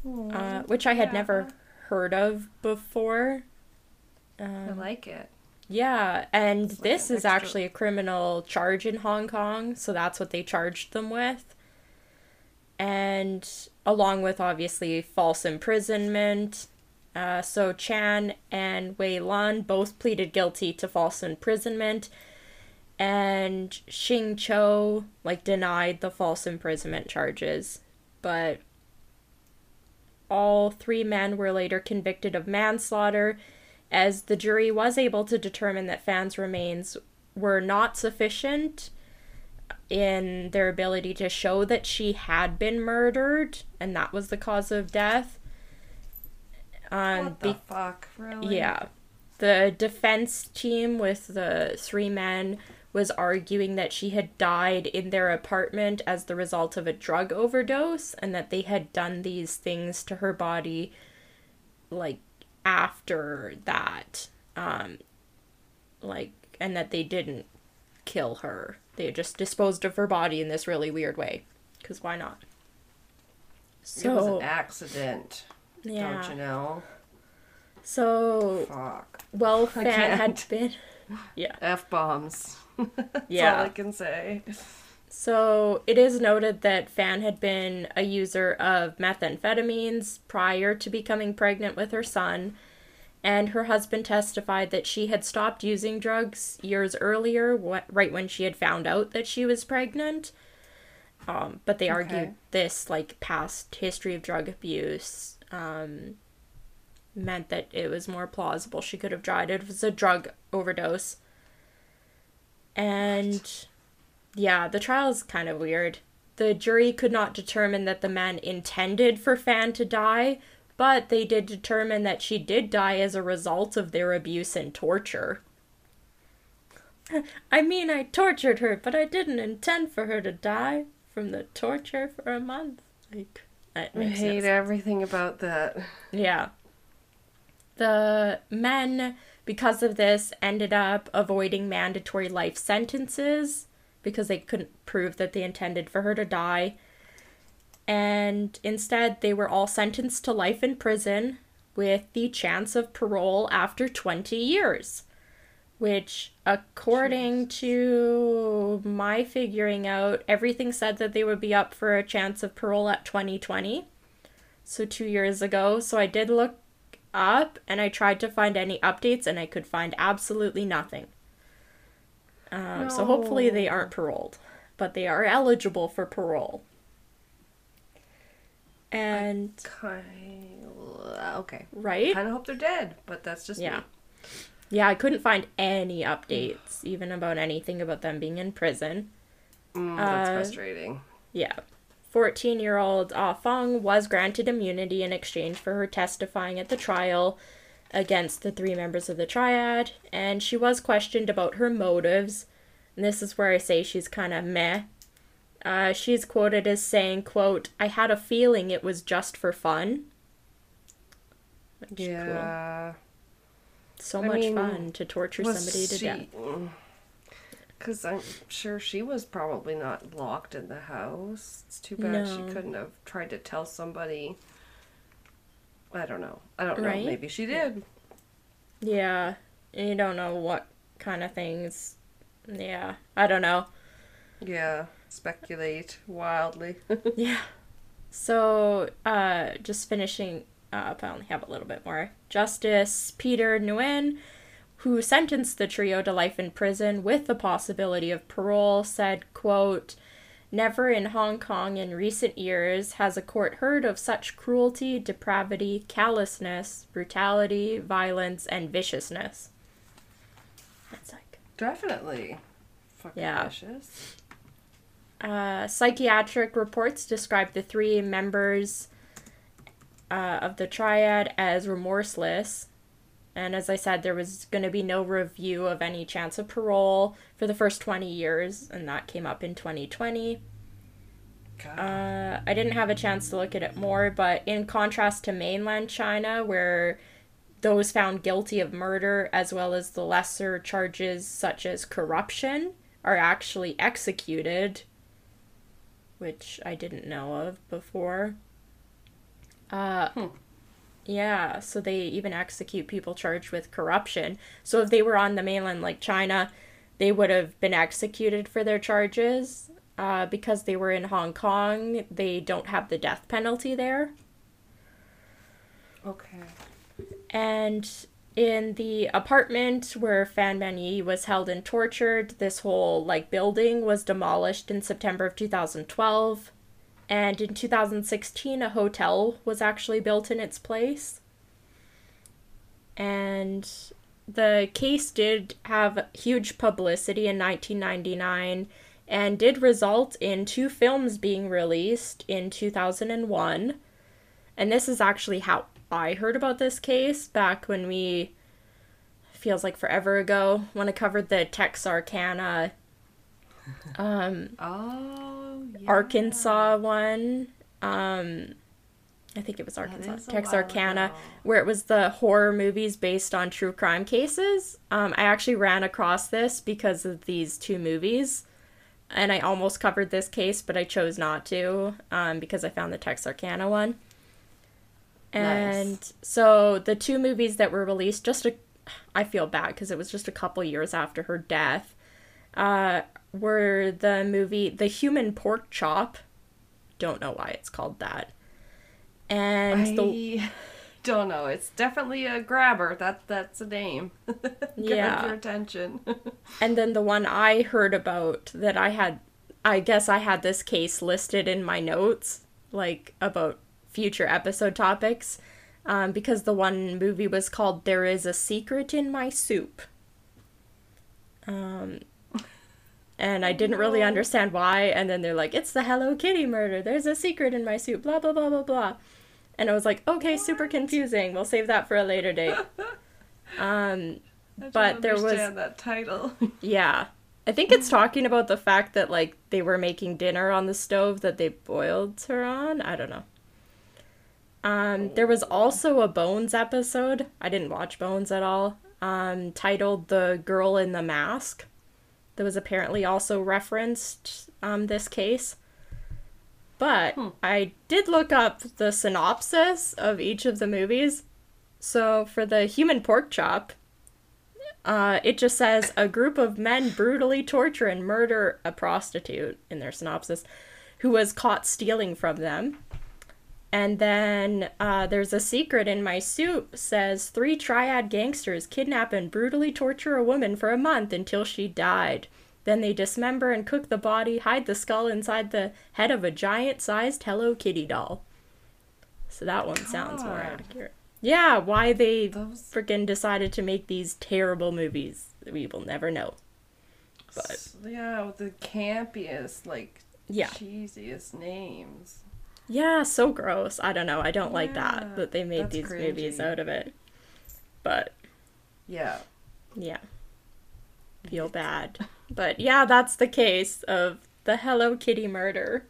Aww, uh, which I had yeah. never heard of before. Um, I like it. Yeah, and like this an is extra... actually a criminal charge in Hong Kong, so that's what they charged them with. And along with, obviously, false imprisonment. Uh, so Chan and Wai-Lun both pleaded guilty to false imprisonment. And Xing Cho, like, denied the false imprisonment charges. But all three men were later convicted of manslaughter, as the jury was able to determine that Fan's remains were not sufficient in their ability to show that she had been murdered and that was the cause of death. Um, what the be- fuck, really? Yeah. The defense team with the three men was arguing that she had died in their apartment as the result of a drug overdose and that they had done these things to her body, like, after that. Um, like, and that they didn't kill her. They just disposed of her body in this really weird way. Because why not? So, it was an accident. Yeah. Don't you know? So, fuck. Well, Fan had been... Yeah. F-bombs. That's yeah. all I can say. So, it is noted that Fan had been a user of methamphetamines prior to becoming pregnant with her son, and her husband testified that she had stopped using drugs years earlier, wh- right when she had found out that she was pregnant. Um, but they argued okay. this, like, past history of drug abuse um, meant that it was more plausible she could have died. It was a drug overdose. And... What? Yeah, the trial is kind of weird. The jury could not determine that the man intended for Fan to die, but they did determine that she did die as a result of their abuse and torture. I mean, I tortured her, but I didn't intend for her to die from the torture for a month. Like, that makes I hate sense. Everything about that. Yeah. The men, because of this, ended up avoiding mandatory life sentences, because they couldn't prove that they intended for her to die. And instead, they were all sentenced to life in prison with the chance of parole after twenty years. Which, according Jeez. to my figuring out, everything said that they would be up for a chance of parole at twenty twenty. So two years ago. So I did look up and I tried to find any updates and I could find absolutely nothing. Um, no. So hopefully they aren't paroled, but they are eligible for parole. And I kinda, okay, right? I kind of hope they're dead, but that's just yeah, me. yeah. I couldn't find any updates, even about anything about them being in prison. Mm, that's uh, frustrating. Yeah, fourteen-year-old Ah Feng was granted immunity in exchange for her testifying at the trial against the three members of the triad, and she was questioned about her motives, and this is where I say she's kind of meh. Uh, she's quoted as saying, quote, "I had a feeling it was just for fun." Which yeah. Cool. So I much mean, fun to torture somebody to she... death. Because I'm sure she was probably not locked in the house. It's too bad no. she couldn't have tried to tell somebody... I don't know. I don't know. Right? Maybe she did. Yeah. You don't know what kind of things. Yeah. I don't know. Yeah. Speculate wildly. Yeah. So, uh, just finishing up, I only have a little bit more. Justice Peter Nguyen, who sentenced the trio to life in prison with the possibility of parole, said, quote, "Never in Hong Kong in recent years has a court heard of such cruelty, depravity, callousness, brutality, violence, and viciousness." That's like... Definitely. Fucking yeah. vicious. Uh, psychiatric reports describe the three members uh, of the triad as remorseless. And as I said, there was going to be no review of any chance of parole for the first twenty years, and that came up in twenty twenty. Uh, I didn't have a chance to look at it more, but in contrast to mainland China, where those found guilty of murder, as well as the lesser charges such as corruption, are actually executed, which I didn't know of before. Uh, hmm. Yeah, so they even execute people charged with corruption. So if they were on the mainland like China, they would have been executed for their charges. Uh, because they were in Hong Kong, they don't have the death penalty there. Okay. And in the apartment where Fan Man-Yee was held and tortured, this whole like building was demolished in September of two thousand twelve. And in two thousand sixteen, a hotel was actually built in its place. And the case did have huge publicity in nineteen ninety-nine and did result in two films being released in two thousand one. And this is actually how I heard about this case back when we, feels like forever ago, when I covered the Texarkana, um, oh, yeah. Arkansas one. Um, I think it was Arkansas, Texarkana, where it was the horror movies based on true crime cases. Um, I actually ran across this because of these two movies, and I almost covered this case, but I chose not to, um, because I found the Texarkana one. And nice. So the two movies that were released, just a, I feel bad because it was just a couple years after her death, uh, were the movie The Human Pork Chop. Don't know why it's called that. And I the... don't know. It's definitely a grabber. That that's a name. Yeah. Your attention. And then the one I heard about that I had, I guess I had this case listed in my notes, like about future episode topics, um, because the one movie was called There Is a Secret in My Soup. Um, and I didn't really understand why, and then they're like, it's the Hello Kitty murder, there's a secret in my soup, blah, blah, blah, blah, blah. And I was like, okay, what? Super confusing, we'll save that for a later date. Um, I but there was... that title. Yeah. I think it's talking about the fact that, like, they were making dinner on the stove that they boiled her on, I don't know. Um, there was also a Bones episode. I didn't watch Bones at all. Um, titled The Girl in the Mask. That was apparently also referenced, um, this case. But hmm. I did look up the synopsis of each of the movies. So for The Human Pork Chop, uh, it just says, a group of men brutally torture and murder a prostitute, in their synopsis, who was caught stealing from them. And then uh, There's a Secret in My Soup says three triad gangsters kidnap and brutally torture a woman for a month until she died. Then they dismember and cook the body, hide the skull inside the head of a giant-sized Hello Kitty doll. So that one God. sounds more accurate. Yeah, why they Those... freaking decided to make these terrible movies, we will never know. But yeah, with the campiest, like, yeah. cheesiest names. Yeah, so gross. I don't know. I don't yeah, like that, that they made these cringy. movies out of it. But. Yeah. Yeah. Feel bad. But yeah, that's the case of the Hello Kitty murder.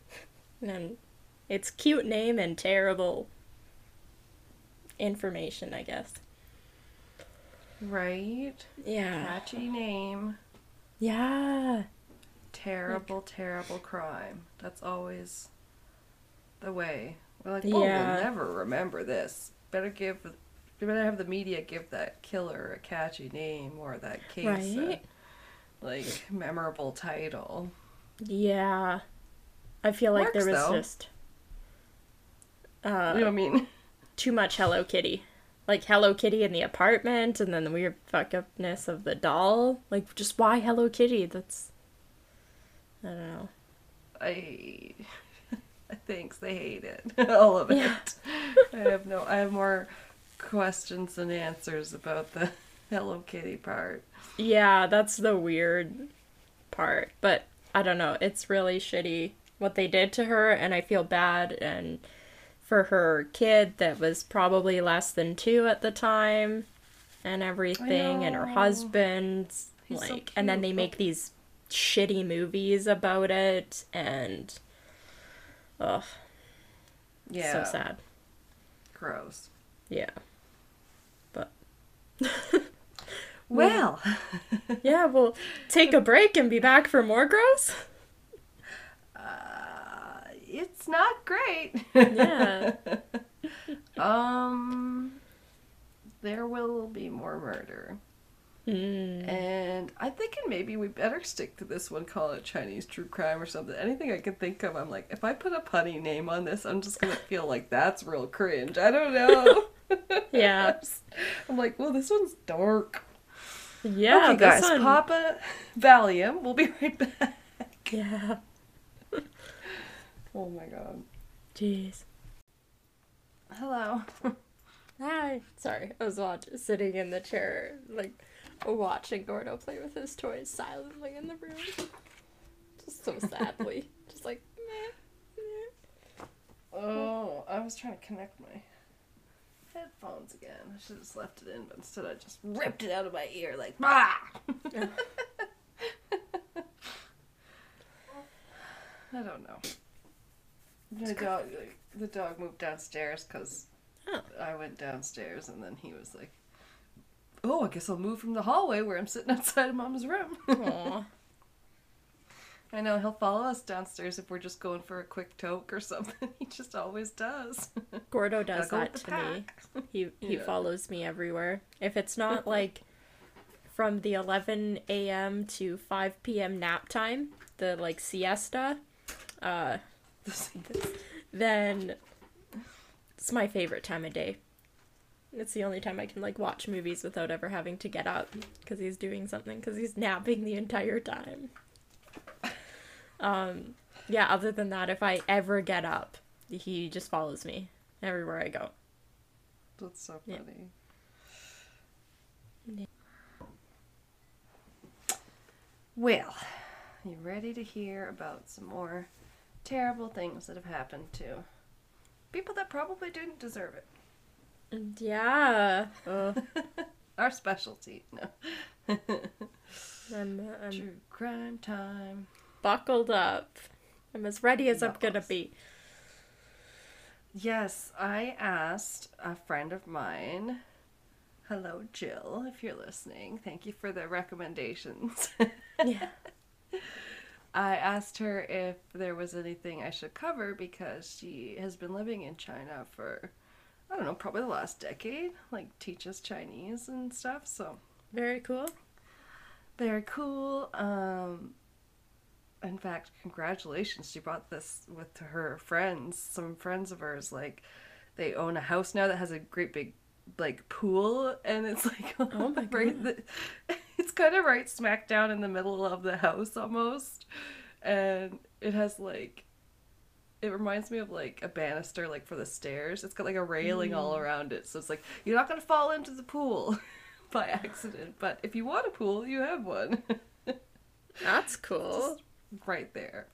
And it's cute name and terrible information, I guess. Right? Yeah. Catchy name. Yeah. Terrible, like... terrible crime. That's always... the way we're like, oh, yeah. we'll never remember this. Better give, better have the media give that killer a catchy name or that case, right? a, like memorable title. Yeah, I feel like Works, there was though. just, uh, you know what I mean, too much Hello Kitty, like Hello Kitty in the apartment, and then the weird fuck upness of the doll. Like, just why Hello Kitty? That's, I don't know. I. Thanks, they hate it. All of it. Yeah. I have no, I have more questions than answers about the Hello Kitty part. Yeah, that's the weird part. But I don't know, it's really shitty what they did to her, and I feel bad. And for her kid that was probably less than two at the time, and everything, and her husband, He's like, so cute, and then they make these shitty movies about it, and. Ugh. Yeah. So sad. Gross. Yeah. But. well. yeah, we'll take a break and be back for more gross. Uh, it's not great. yeah. um, there will be more murder. Mm. And I'm thinking maybe we better stick to this one, call it Chinese true crime or something. Anything I can think of, I'm like, if I put a punny name on this, I'm just going to feel like that's real cringe. I don't know. yeah. I'm like, well, this one's dark. Yeah, okay, guys, one... pop a Valium. We'll be right back. Yeah. oh, my God. Jeez. Hello. Hi. Sorry, I was watch- sitting in the chair, like... watching Gordo play with his toys silently in the room. so sadly. Just like, meh, meh. Oh, I was trying to connect my headphones again. I should have just left it in, but instead I just ripped it out of my ear, like, bah! Yeah. I don't know. The dog, the dog moved downstairs because oh. I went downstairs, and then he was like, oh, I guess I'll move from the hallway where I'm sitting outside of Mama's room. Aww. I know, he'll follow us downstairs if we're just going for a quick toke or something. He just always does. Gordo does that to pack. me. He he yeah. follows me everywhere. If it's not, like, from the eleven a.m. to five p.m. nap time, the, like, siesta, uh, then it's my favorite time of day. It's the only time I can, like, watch movies without ever having to get up, because he's doing something, because he's napping the entire time. Um, yeah, other than that, if I ever get up, he just follows me everywhere I go. That's so funny. Yeah. Yeah. Well, you ready to hear about some more terrible things that have happened to people that probably didn't deserve it? Yeah. Uh. Our specialty. No. I'm, I'm True crime time. Buckled up. I'm as ready as Buckles. I'm gonna be. Yes, I asked a friend of mine. Hello, Jill, if you're listening. Thank you for the recommendations. Yeah. I asked her if there was anything I should cover because she has been living in China for, I don't know, probably the last decade, like teaches Chinese and stuff, so. Very cool. Very cool. Um, in fact, congratulations. She bought this with her friends, some friends of hers, like they own a house now that has a great big, like, pool, and it's like, oh my right God. The, it's kind of right smack down in the middle of the house almost. And it has like, it reminds me of, like, a banister, like, for the stairs. It's got, like, a railing mm. all around it. So it's like, you're not going to fall into the pool by accident. But if you want a pool, you have one. That's cool. Just right there.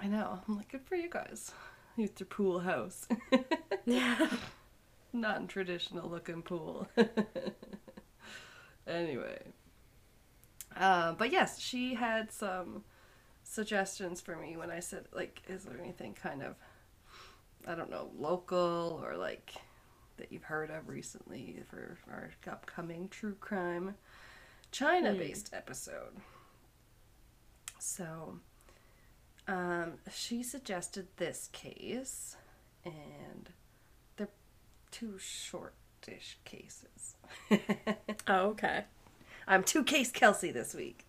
I know. I'm like, good for you guys. It's your pool house. Yeah. Non-traditional looking pool. Anyway. Uh, but yes, she had some suggestions for me when I said, like, is there anything kind of, I don't know, local or, like, that you've heard of recently for our upcoming true crime China-based mm. episode. So, um, she suggested this case, and they're two shortish cases. Oh, okay. I'm two case Kelsey this week.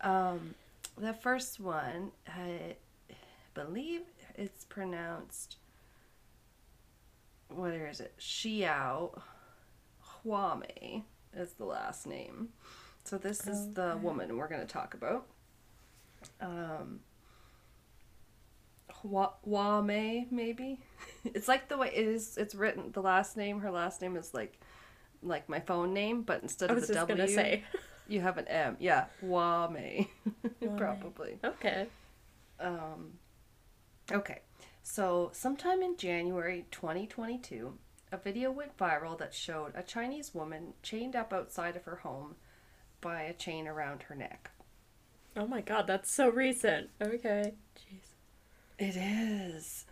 Um, the first one, I believe it's pronounced, what is it? Xiao Hua-Mei is the last name. So this okay. is the woman we're going to talk about. Um, Hua-Mei, maybe? It's like the way it is, it's written, the last name, her last name is like, like my phone name, but instead of the W. I was just going to say. You have an M. Yeah. Hua-Mei. Probably. Okay. Um, okay. So, sometime in January twenty twenty-two, a video went viral that showed a Chinese woman chained up outside of her home by a chain around her neck. Oh my God, that's so recent. Okay. Jeez. It is.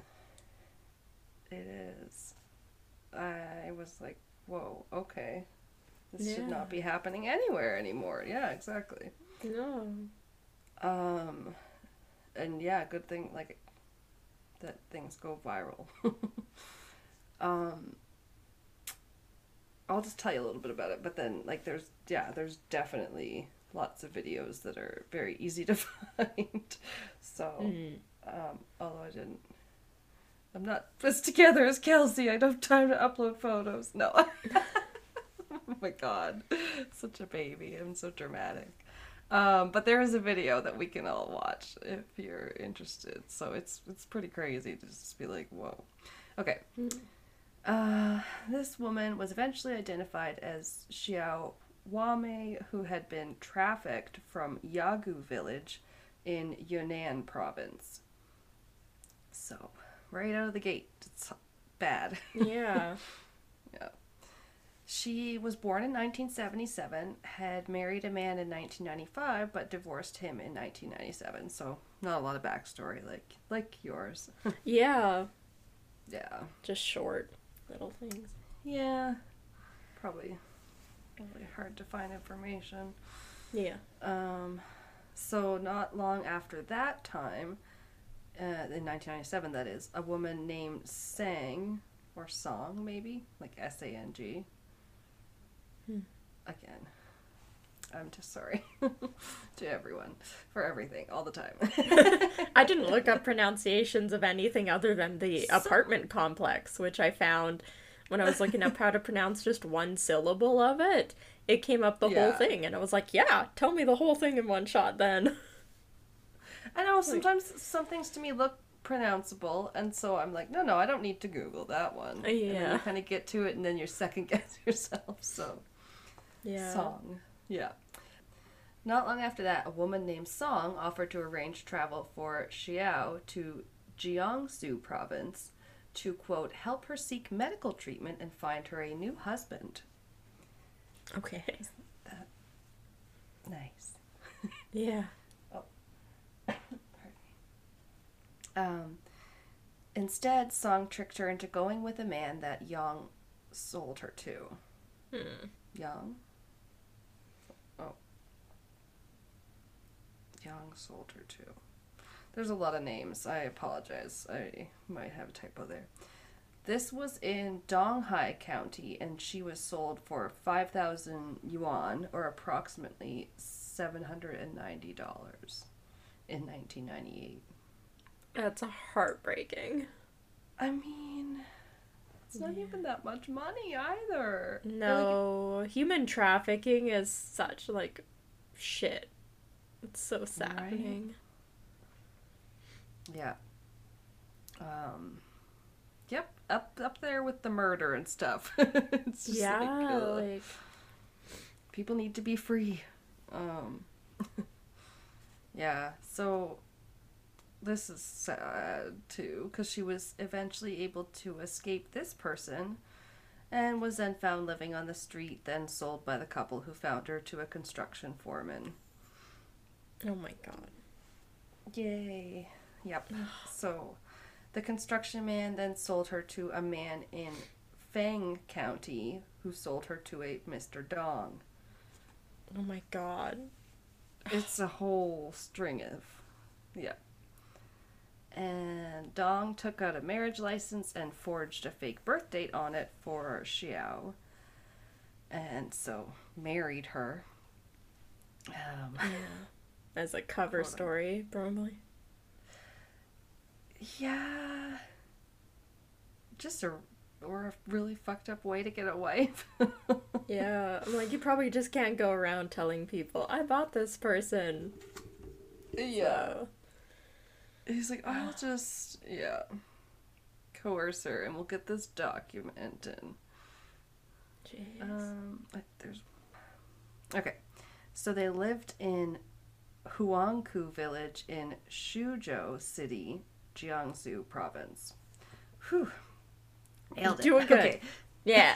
It is. I was like, whoa, okay. This yeah. should not be happening anywhere anymore. Yeah, exactly. No. Um, and yeah, good thing, like, that things go viral. um, I'll just tell you a little bit about it, but then, like, there's, yeah, there's definitely lots of videos that are very easy to find. So, mm. um, although I didn't, I'm not as together as Kelsey. I don't have time to upload photos. No. Oh my God, such a baby. I'm so dramatic. Um, but there is a video that we can all watch if you're interested. So it's it's pretty crazy to just be like, whoa. Okay. Uh, this woman was eventually identified as Xiao Hua-Mei, who had been trafficked from Yagu village in Yunnan province. So, right out of the gate, it's bad. Yeah. Yeah. She was born in nineteen seventy-seven, had married a man in nineteen ninety-five, but divorced him in nineteen ninety-seven. So, not a lot of backstory like like yours. Yeah. Yeah. Just short little things. Yeah. Probably probably hard to find information. Yeah. Um so not long after that time, uh, in nineteen ninety-seven that is, a woman named Sang or Song maybe, like S A N G. Hmm. Again, I'm just sorry to everyone for everything all the time. I didn't look up pronunciations of anything other than the so... apartment complex, which I found when I was looking up how to pronounce just one syllable of it. It came up the yeah. whole thing, and I was like, yeah, tell me the whole thing in one shot then. I know, sometimes like... some things to me look pronounceable, and so I'm like, no, no, I don't need to Google that one. Yeah. And then you kind of get to it, and then you second guess yourself, so. Yeah. Song. Yeah. Not long after that, a woman named Song offered to arrange travel for Xiao to Jiangsu province to, quote, help her seek medical treatment and find her a new husband. Okay. Isn't that nice? Yeah. Oh. Pardon me. Um, instead, Song tricked her into going with a man that Yang sold her to. Hmm. Yang? Oh. Yang sold her to. There's a lot of names. I apologize. I might have a typo there. This was in Donghai County, and she was sold for five thousand yuan, or approximately seven hundred ninety dollars, in nineteen ninety-eight. That's heartbreaking. I mean, it's not yeah. even that much money either. No, like, human trafficking is such, like, shit. It's so saddening. Right? Yeah. Um, yep, up up there with the murder and stuff. It's just yeah, like, uh, like people need to be free. Um, yeah, so this is sad too, because she was eventually able to escape this person and was then found living on the street, then sold by the couple who found her to a construction foreman. Oh my god. Yay. Yep. So, the construction man then sold her to a man in Feng County who sold her to a Mister Dong. Oh my god. It's a whole string of... Yeah. And Dong took out a marriage license and forged a fake birth date on it for Xiao. And so, married her. Um, yeah. As a cover story, probably. Yeah, just a or a really fucked up way to get a wife. Yeah, I'm like, you probably just can't go around telling people, I bought this person. Yeah. So. He's like, I'll just, yeah, coerce her and we'll get this document in. Jeez. Um, there's... Okay, so they lived in Huangku Village in Shuzhou City, Jiangsu province. Whew. Nailed it. Doing good. Okay. Yeah.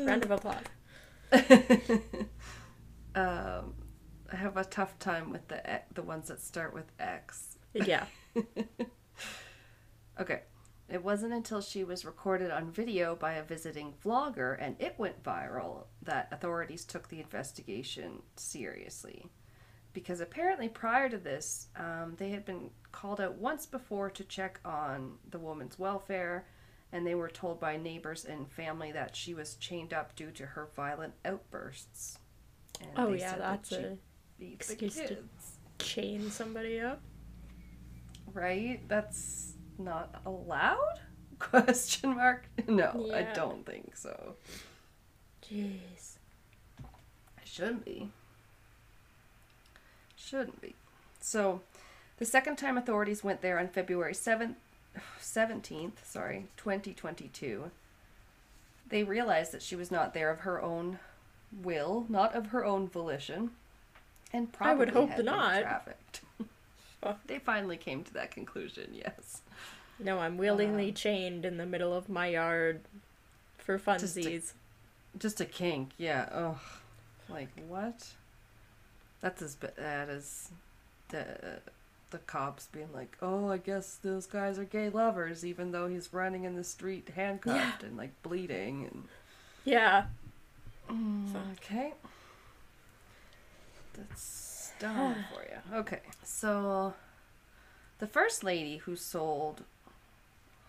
Round of applause. um, I have a tough time with the the ones that start with X. Yeah. Okay. It wasn't until she was recorded on video by a visiting vlogger and it went viral that authorities took the investigation seriously. Because apparently prior to this, um, they had been called out once before to check on the woman's welfare, and they were told by neighbors and family that she was chained up due to her violent outbursts. And oh they yeah, said that's that a beat excuse the kids. To chain somebody up. Right? That's not allowed? Question mark? No, yeah. I don't think so. Jeez. It shouldn't be. Shouldn't be. So, the second time authorities went there on February seventh, seventeenth, sorry, twenty twenty-two. They realized that she was not there of her own will, not of her own volition, and probably I would hope had not. been trafficked. They finally came to that conclusion, yes. No, I'm willingly uh, chained in the middle of my yard for funsies. Just a, just a kink, yeah. Ugh. Like, what? That's as bad as the, the cops being like, oh, I guess those guys are gay lovers, even though he's running in the street handcuffed yeah. and, like, bleeding. and Yeah. Mm, so. Okay. That's done for you. Okay. So, the first lady who sold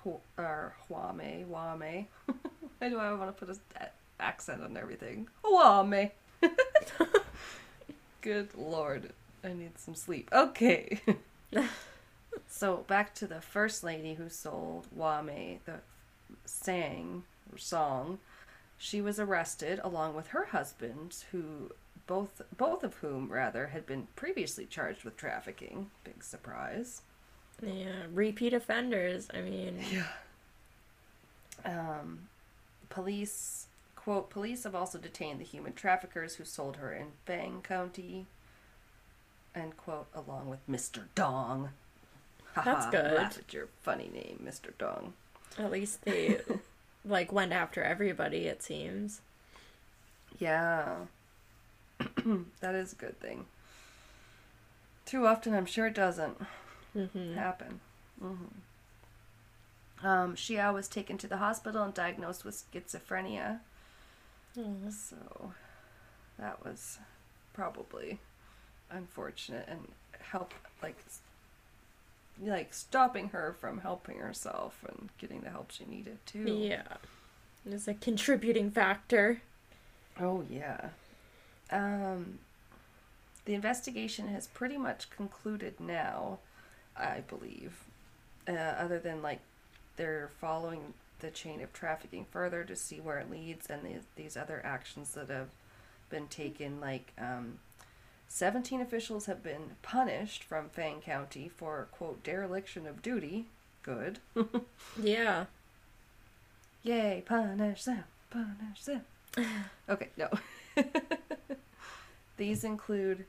Hu- or Hua-Mei, Hua-Mei. Why do I want to put an accent on everything? Hua-Mei. Good lord, I need some sleep. Okay. So back to the first lady who sold Hua-Mei, the sang or song. She was arrested along with her husband, who both both of whom rather had been previously charged with trafficking. Big surprise. Yeah, repeat offenders. I mean, yeah. Um, police. Quote, police have also detained the human traffickers who sold her in Feng County, end quote, along with Mister Dong. That's good. Laugh at your funny name, Mister Dong. At least they, like, went after everybody, it seems. Yeah. That is a good thing. Too often, I'm sure it doesn't mm-hmm. happen. Mm-hmm. Um, Xiao was taken to the hospital and diagnosed with schizophrenia. So, that was probably unfortunate and help, like, like stopping her from helping herself and getting the help she needed, too. Yeah. It was a contributing factor. Oh, yeah. Um, the investigation has pretty much concluded now, I believe. Uh, other than, like, they're following the chain of trafficking further to see where it leads, and the, these other actions that have been taken, like um, seventeen officials have been punished from Fang County for, quote, dereliction of duty. Good. Yeah. Yay, punish them, punish them. Okay, no. These include,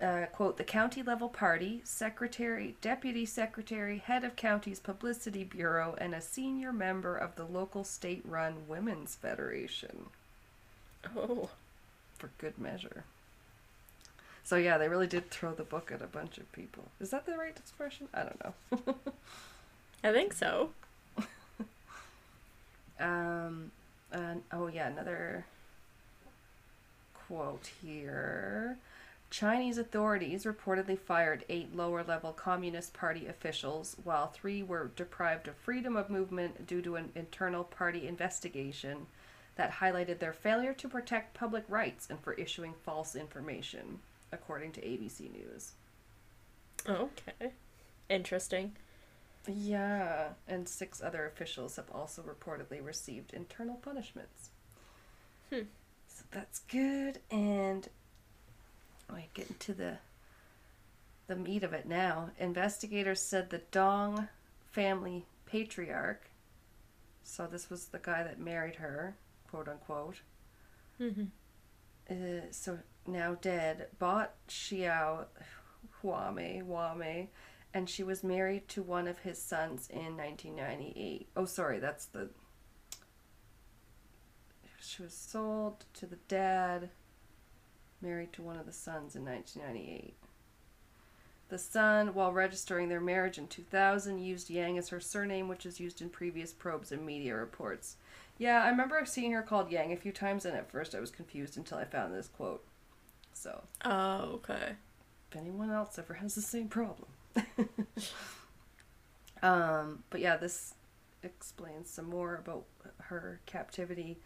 uh, quote, the county level party, secretary, deputy secretary, head of county's publicity bureau, and a senior member of the local state-run women's federation. Oh. For good measure. So yeah, they really did throw the book at a bunch of people. Is that the right expression? I don't know. I think so. um, and, oh yeah, another quote here. Chinese authorities reportedly fired eight lower-level Communist Party officials, while three were deprived of freedom of movement due to an internal party investigation that highlighted their failure to protect public rights and for issuing false information, according to A B C News. Okay. Interesting. Yeah, and six other officials have also reportedly received internal punishments. Hmm. So that's good, and... we're getting to the the meat of it now. Investigators said the Dong family patriarch, so this was the guy that married her, quote unquote, mm-hmm. uh, so now dead, bought Xiao Hua-Mei, Hua-Mei, and she was married to one of his sons in nineteen ninety-eight. Oh, sorry, that's the... She was sold to the dad... married to one of the sons in nineteen ninety-eight. The son, while registering their marriage in two thousand, used Yang as her surname, which is used in previous probes and media reports. Yeah, I remember seeing her called Yang a few times, and at first I was confused until I found this quote. So. Oh, okay. If anyone else ever has the same problem. um, but yeah, this explains some more about her captivity.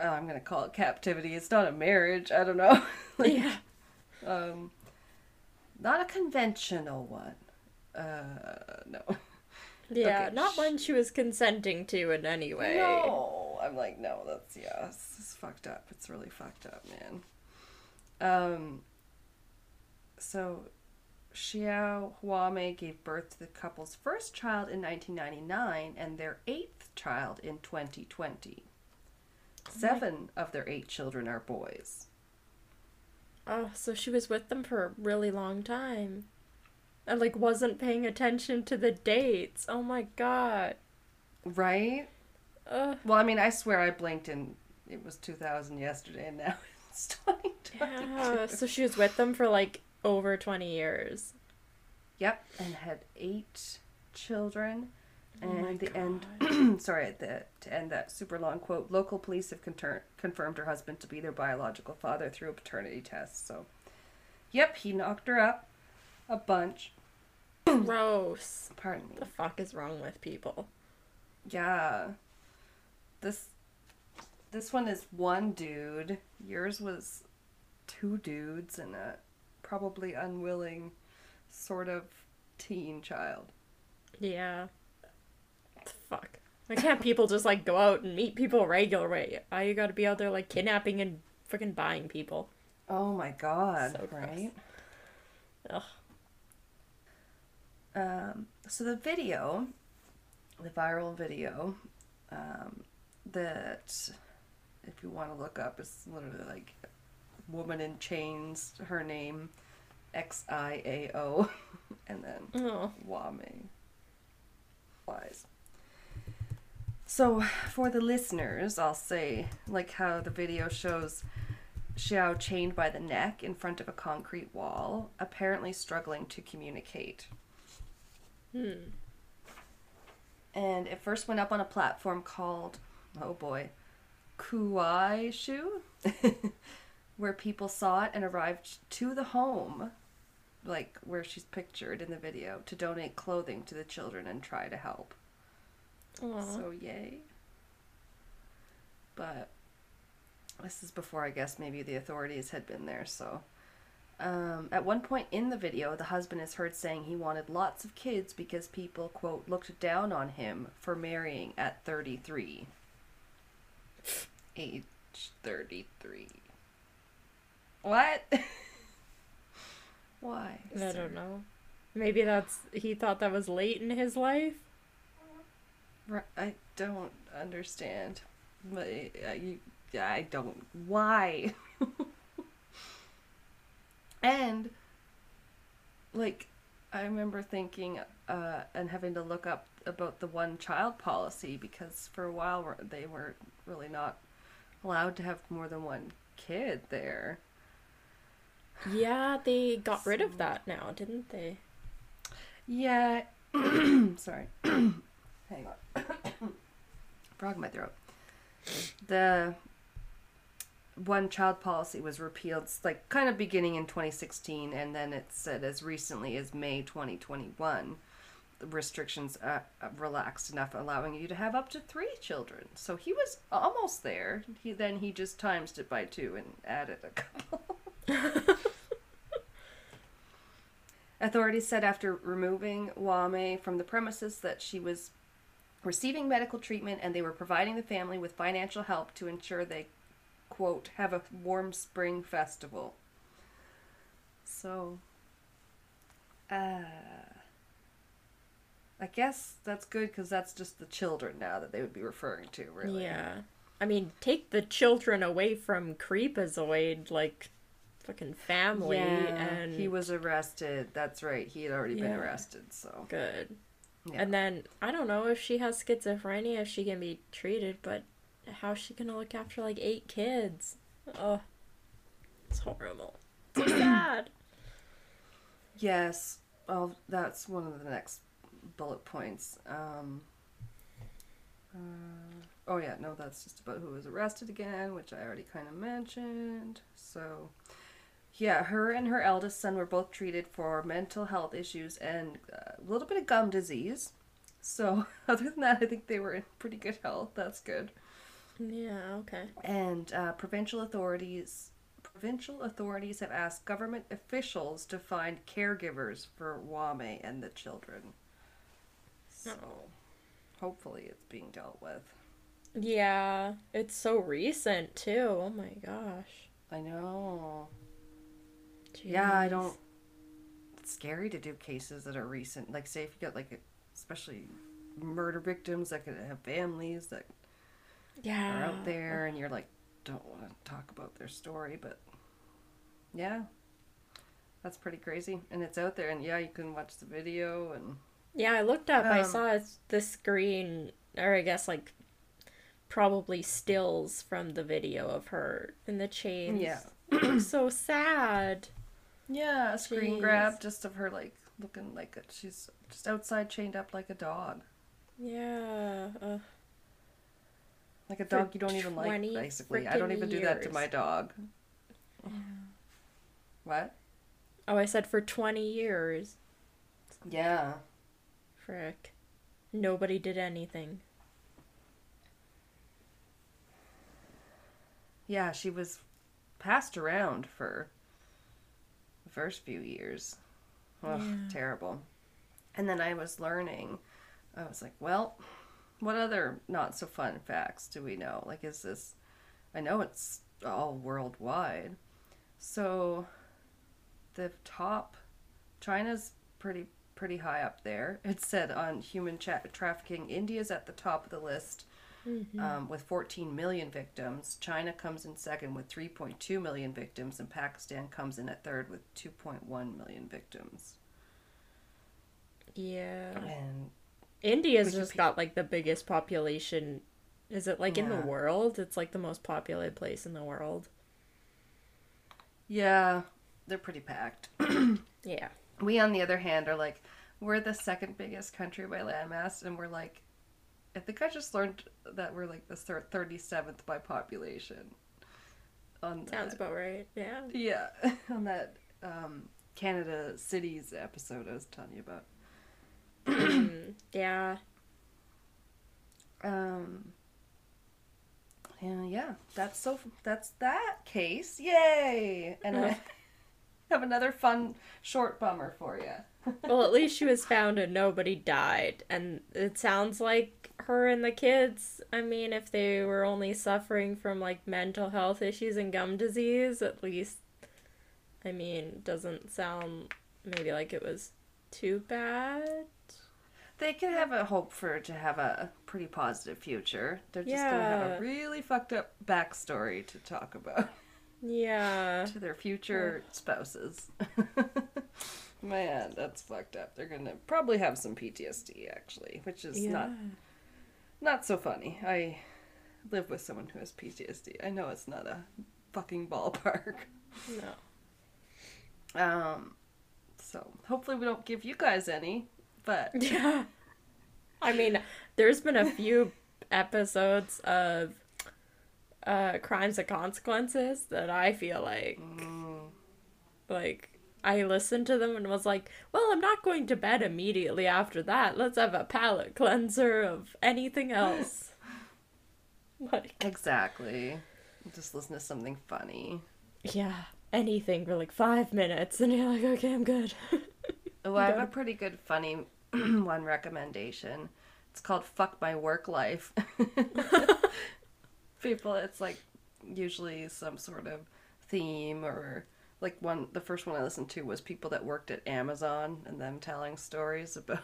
Oh, I'm going to call it captivity. It's not a marriage. I don't know. like, yeah. Um, not a conventional one. Uh, no. Yeah, okay. Not one she was consenting to in any way. No. I'm like, no, that's, yeah, this is fucked up. It's really fucked up, man. Um. So, Xiao Hua-Mei gave birth to the couple's first child in nineteen ninety-nine and their eighth child in twenty twenty. Seven of their eight children are boys. Oh, so she was with them for a really long time. I, like, wasn't paying attention to the dates. Oh, my God. Right? Uh, well, I mean, I swear I blinked and it was two thousand yesterday, and now it's twenty twenty-two. Yeah, so she was with them for, like, over twenty years. Yep, and had eight children. And at the end, sorry, at the, to end that super long quote, local police have conter- confirmed her husband to be their biological father through a paternity test. So, yep, he knocked her up a bunch. Gross. Pardon me. What the fuck is wrong with people? Yeah. This, this one is one dude. Yours was two dudes and a probably unwilling sort of teen child. Yeah. Fuck. Why can't people just, like, go out and meet people regularly? Why you gotta be out there, like, kidnapping and freaking buying people? Oh my God. So right? Ugh. Um, so the video, the viral video, um, that, if you want to look up, it's literally, like, woman in chains, her name, X I A O, and then oh. Hua-Mei. Lies. So, for the listeners, I'll say, like how the video shows Xiao chained by the neck in front of a concrete wall, apparently struggling to communicate. Hmm. And it first went up on a platform called, oh boy, Kuaishou, where people saw it and arrived to the home, like where she's pictured in the video, to donate clothing to the children and try to help. Aww. So yay. But this is before, I guess, maybe the authorities had been there, so. Um, at one point in the video, the husband is heard saying he wanted lots of kids because people, quote, looked down on him for marrying at thirty-three. Age thirty-three. What? Why? I sir? don't know. Maybe that's, he thought that was late in his life? I don't understand. But uh, you, I don't. Why? And, like, I remember thinking uh, and having to look up about the one-child policy because for a while they were really not allowed to have more than one kid there. Yeah, they got so, rid of that now, didn't they? Yeah. Sorry. Hang on. Frog in my throat. The one-child policy was repealed, like, kind of beginning in twenty sixteen, and then it said as recently as May twenty twenty-one, the restrictions uh, relaxed enough, allowing you to have up to three children. So he was almost there. He Then he just times it by two and added a couple. Authorities said after removing Hua-Mei from the premises that she was receiving medical treatment and they were providing the family with financial help to ensure they, quote, have a warm spring festival. So, uh, I guess that's good because that's just the children now that they would be referring to, really. Yeah. I mean, take the children away from Creepazoid, like... fucking family, yeah, and he was arrested. That's right, he had already yeah. been arrested, so good. Yeah. And then I don't know if she has schizophrenia, if she can be treated, but how's she gonna look after like eight kids? Oh, it's horrible. So sad. Yes, well, that's one of the next bullet points. Um, uh, oh yeah, no, that's just about who was arrested again, which I already kind of mentioned. So. Yeah, her and her eldest son were both treated for mental health issues and a little bit of gum disease. So, other than that, I think they were in pretty good health. That's good. Yeah, okay. And uh, provincial authorities provincial authorities have asked government officials to find caregivers for Hua-Mei and the children. So, oh. hopefully it's being dealt with. Yeah, it's so recent, too. Oh, my gosh. I know. Jeez. Yeah, I don't... It's scary to do cases that are recent. Like, say if you got, like, a, especially murder victims that could have families that yeah. are out there, and you're like, don't want to talk about their story, but yeah, that's pretty crazy. And it's out there, and yeah, you can watch the video. And yeah, I looked up, um, I saw the screen, or I guess like probably stills from the video of her in the chains. Yeah. It looks so sad. Yeah, a screen Jeez. grab just of her like looking like a, she's just outside chained up like a dog. Yeah. Uh, like a dog you don't even like, basically. I don't even years. do that to my dog. Yeah. What? Oh, I said for twenty years. Yeah. Frick. Nobody did anything. Yeah, she was passed around for the first few years. Ugh, yeah. Terrible. And then I was learning. I was like, well, what other not-so-fun facts do we know? Like, is this... I know it's all worldwide. So, the top... China's pretty pretty high up there. It said on human tra- trafficking, India's at the top of the list. Mm-hmm. Um, with fourteen million victims. China comes in second with three point two million victims, and Pakistan comes in at third with two point one million victims. Yeah. And India's just pe- got like the biggest population. Is it like yeah. in the world? It's like the most populated place in the world. Yeah, they're pretty packed. Yeah. We, on the other hand, are like, we're the second biggest country by landmass, and we're like, I think I just learned that we're like the thirty-seventh by population. On that. Sounds about right, yeah. Yeah, on that um, Canada Cities episode I was telling you about. yeah. Um. Yeah, yeah. That's so. That's that case. Yay! And I have another fun short bummer for you. Well, at least she was found and nobody died, and it sounds like her and the kids. I mean, if they were only suffering from like mental health issues and gum disease, at least. I mean, doesn't sound maybe like it was too bad. They could have a hope for to have a pretty positive future. They're just yeah. gonna have a really fucked up backstory to talk about. Yeah. To their future spouses. Man, that's fucked up. They're gonna probably have some P T S D actually, which is yeah. not not so funny. I live with someone who has P T S D. I know it's not a fucking ballpark. No. Um so hopefully we don't give you guys any. But yeah, I mean, there's been a few episodes of uh, Crimes and Consequences that I feel like, mm. like, I listened to them and was like, well, I'm not going to bed immediately after that. Let's have a palate cleanser of anything else. Like, exactly. Just listen to something funny. Yeah, anything for like five minutes and you're like, okay, I'm good. Oh, I have a pretty good funny one recommendation. It's called Fuck My Work Life. People, it's like usually some sort of theme or like one, the first one I listened to was people that worked at Amazon and them telling stories about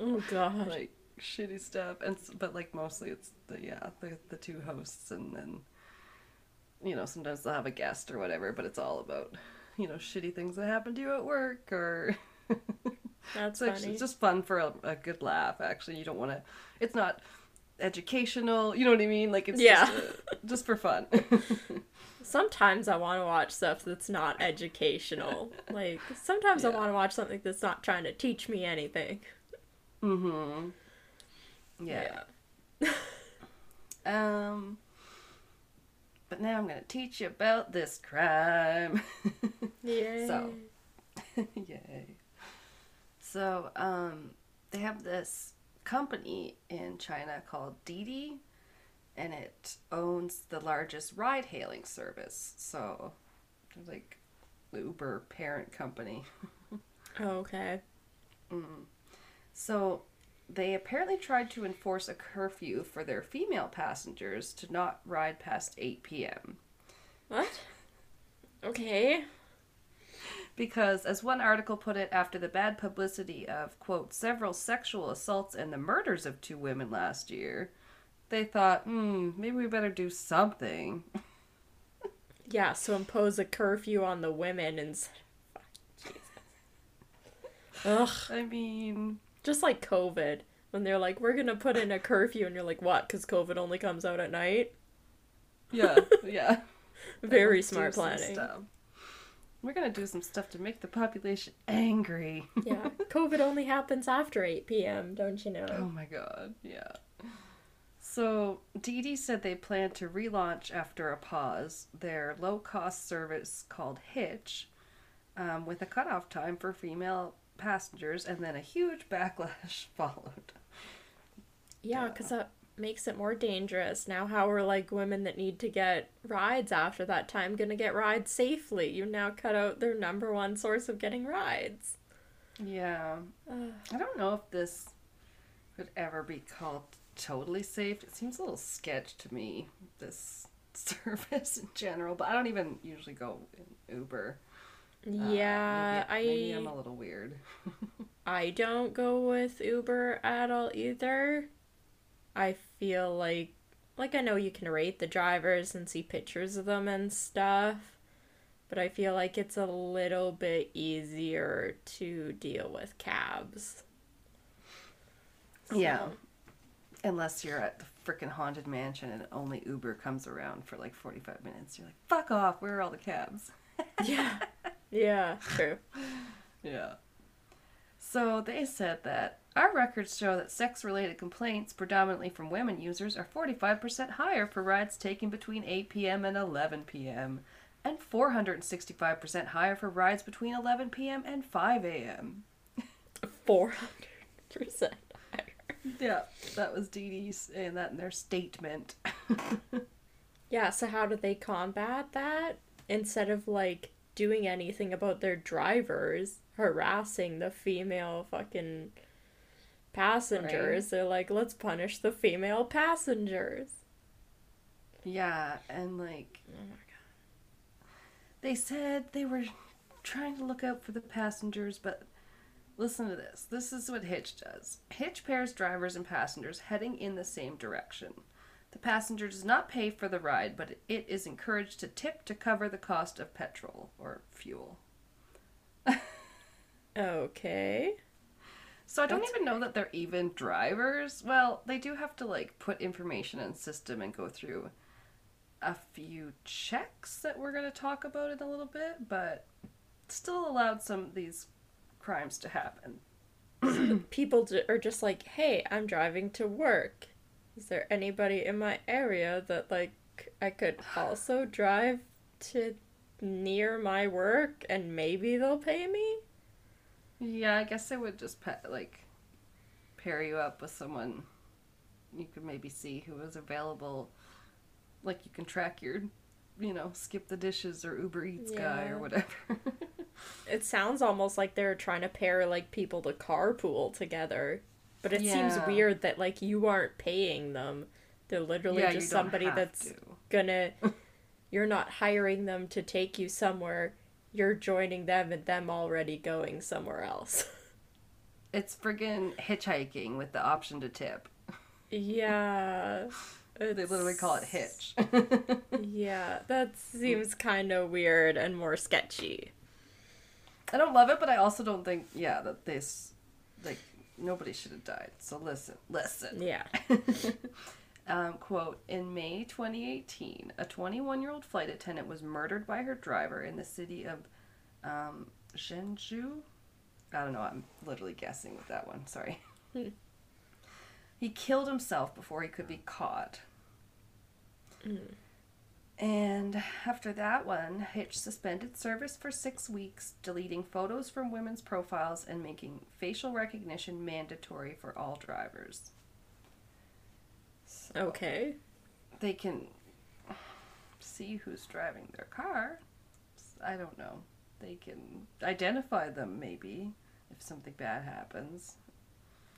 oh god like shitty stuff, and but like mostly it's the yeah, the, the two hosts, and then you know, sometimes they'll have a guest or whatever, but it's all about, you know, shitty things that happen to you at work or that's it's funny. It's just fun for a, a good laugh, actually. You don't want to... It's not educational, you know what I mean? Like, it's yeah. just, a, just for fun. Sometimes I want to watch stuff that's not educational. Like, sometimes yeah. I want to watch something that's not trying to teach me anything. Mm-hmm. Yeah. yeah. um... But now I'm going to teach you about this crime. Yay. So... Yay. So, um, they have this company in China called Didi, and it owns the largest ride-hailing service. So, like, the Uber parent company. Oh, okay. Mm. So, they apparently tried to enforce a curfew for their female passengers to not ride past eight p.m. What? Okay. because, as one article put it, after the bad publicity of, quote, several sexual assaults and the murders of two women last year, they thought, hmm, maybe we better do something. Yeah, so impose a curfew on the women instead of, fuck, Jesus. Ugh. I mean... Just like COVID, when they're like, we're gonna put in a curfew, and you're like, what, because COVID only comes out at night? Yeah, yeah. Very smart planning. We're gonna do some stuff to make the population angry. Yeah, COVID only happens after eight p.m., don't you know? Oh my god, yeah. So, Didi said they plan to relaunch, after a pause, their low-cost service called Hitch, um, with a cutoff time for female passengers, and then a huge backlash followed. Yeah, because that makes it more dangerous. Now how are, like, women that need to get rides after that time going to get rides safely? You now cut out their number one source of getting rides. Yeah. Ugh. I don't know if this could ever be called totally safe. It seems a little sketch to me, this service in general, but I don't even usually go in Uber. Yeah, uh, maybe, I... Maybe I'm a little weird. I don't go with Uber at all either. I feel like, like I know you can rate the drivers and see pictures of them and stuff, but I feel like it's a little bit easier to deal with cabs. So. Yeah. Unless you're at the freaking Haunted Mansion and only Uber comes around for like forty-five minutes. You're like, fuck off, where are all the cabs? Yeah. Yeah, true. Yeah. So they said that our records show that sex-related complaints, predominantly from women users, are forty-five percent higher for rides taken between eight p.m. and eleven p.m. and four hundred sixty-five percent higher for rides between eleven p.m. and five a.m. four hundred percent higher. Yeah, that was Didi's saying that in their statement. Yeah, so how do they combat that? Instead of, like, doing anything about their drivers harassing the female fucking passengers, right? They're like, let's punish the female passengers. Yeah, and like, oh my god, they said they were trying to look out for the passengers, but listen to this. This is what Hitch does. Hitch pairs drivers and passengers heading in the same direction. The passenger does not pay for the ride, but it is encouraged to tip to cover the cost of petrol or fuel. Okay. So I don't That's even know that they're even drivers. Well, they do have to, like, put information in the system and go through a few checks that we're going to talk about in a little bit, but still allowed some of these crimes to happen. People are just like, hey, I'm driving to work. Is there anybody in my area that, like, I could also drive to near my work and maybe they'll pay me? Yeah, I guess they would just, pa- like, pair you up with someone you could maybe see who is available. Like, you can track your, you know, skip the dishes or Uber Eats yeah. guy or whatever. It sounds almost like they're trying to pair, like, people to carpool together. But it yeah. seems weird that, like, you aren't paying them. They're literally yeah, just somebody that's to. gonna... You're not hiring them to take you somewhere. You're joining them and them already going somewhere else. It's friggin' hitchhiking with the option to tip. Yeah. They literally call it Hitch. Yeah, that seems kind of weird and more sketchy. I don't love it, but I also don't think, yeah, that this, like... Nobody should have died. So listen, listen. Yeah. um, quote, in May twenty eighteen, a twenty-one-year-old flight attendant was murdered by her driver in the city of um, Zhengzhou. I don't know. I'm literally guessing with that one. Sorry. He killed himself before he could be caught. Mm. And after that one, Hitch suspended service for six weeks, deleting photos from women's profiles and making facial recognition mandatory for all drivers. So okay. They can see who's driving their car. I don't know. They can identify them, maybe, if something bad happens.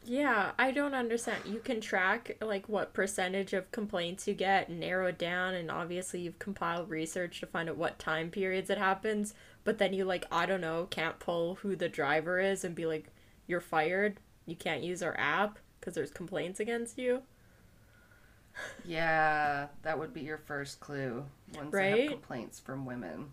Yeah, I don't understand. You can track, like, what percentage of complaints you get and narrow it down, and obviously you've compiled research to find out what time periods it happens, but then you, like, I don't know, can't pull who the driver is and be like, you're fired, you can't use our app because there's complaints against you. Yeah, that would be your first clue, once right? I have complaints from women.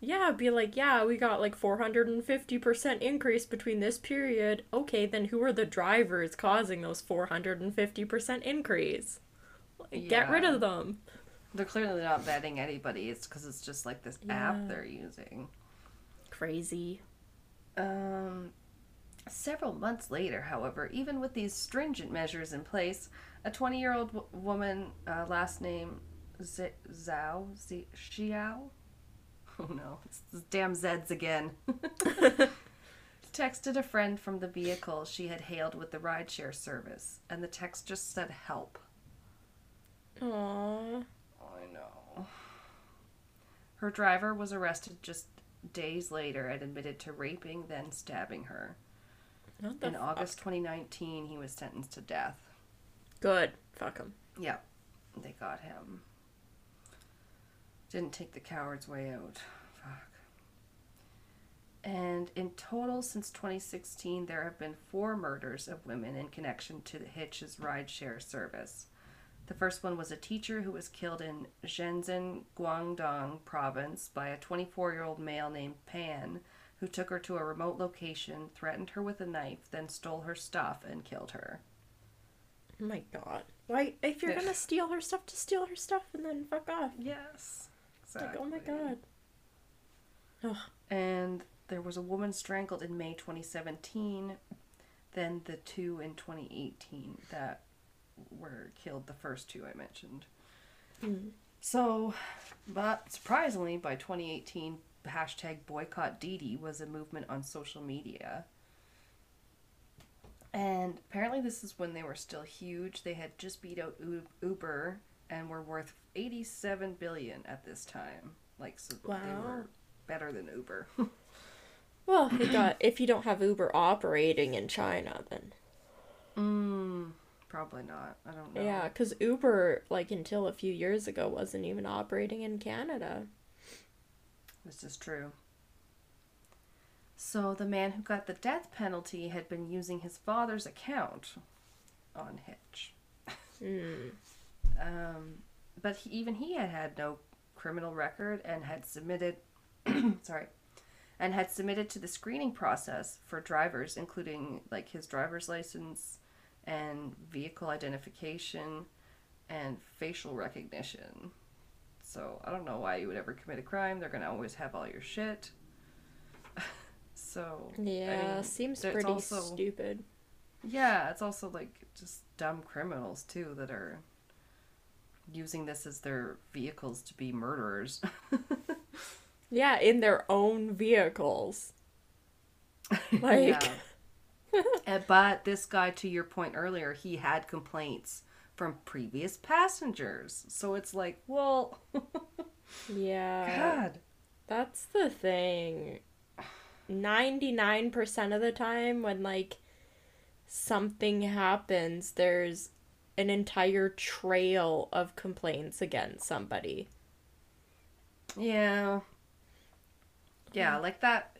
Yeah, be like, yeah, we got like four hundred fifty percent increase between this period. Okay, then who are the drivers causing those four hundred fifty percent increase? Like, yeah. Get rid of them. They're clearly not vetting anybody. It's because it's just like this yeah. app they're using. Crazy. Um, several months later, however, even with these stringent measures in place, a twenty-year-old w- woman, uh, last name Z- Zhao, Z- Xiao? Oh no, it's the damn Zeds again. Texted a friend from the vehicle she had hailed with the rideshare service, and the text just said help. Aww. I know. Her driver was arrested just days later and admitted to raping, then stabbing her. What the In fuck? August twenty nineteen, he was sentenced to death. Good. Fuck him. Yeah, they got him. Didn't take the coward's way out. Fuck. And in total, since twenty sixteen, there have been four murders of women in connection to the Hitch's rideshare service. The first one was a teacher who was killed in Shenzhen, Guangdong province by a twenty-four-year-old male named Pan, who took her to a remote location, threatened her with a knife, then stole her stuff and killed her. Oh my god. Why? If you're going to steal her stuff, just steal her stuff and then fuck off. Yes. Exactly. Like, oh my god. Ugh. And there was a woman strangled in May twenty seventeen, then the two in twenty eighteen that were killed, the first two I mentioned. Mm. So, but surprisingly, by twenty eighteen, hashtag boycott Didi was a movement on social media. And apparently this is when they were still huge. They had just beat out Uber and were worth eighty-seven billion dollars at this time. Like, so wow. They were better than Uber. Well, it got, if you don't have Uber operating in China, then... Mm, probably not. I don't know. Yeah, because Uber, like, until a few years ago, wasn't even operating in Canada. This is true. So the man who got the death penalty had been using his father's account on Hitch. Mm. um, but he, even he had had no criminal record and had submitted, sorry, and had submitted to the screening process for drivers, including like his driver's license and vehicle identification and facial recognition. So I don't know why you would ever commit a crime. They're going to always have all your shit. So yeah, I mean, seems pretty also, stupid. Yeah, it's also like just dumb criminals too that are using this as their vehicles to be murderers. Yeah, in their own vehicles. Like, and, but this guy, to your point earlier, he had complaints from previous passengers, so it's like, well, yeah, God, that's the thing. ninety-nine percent of the time when, like, something happens, there's an entire trail of complaints against somebody. Yeah. Yeah, like that,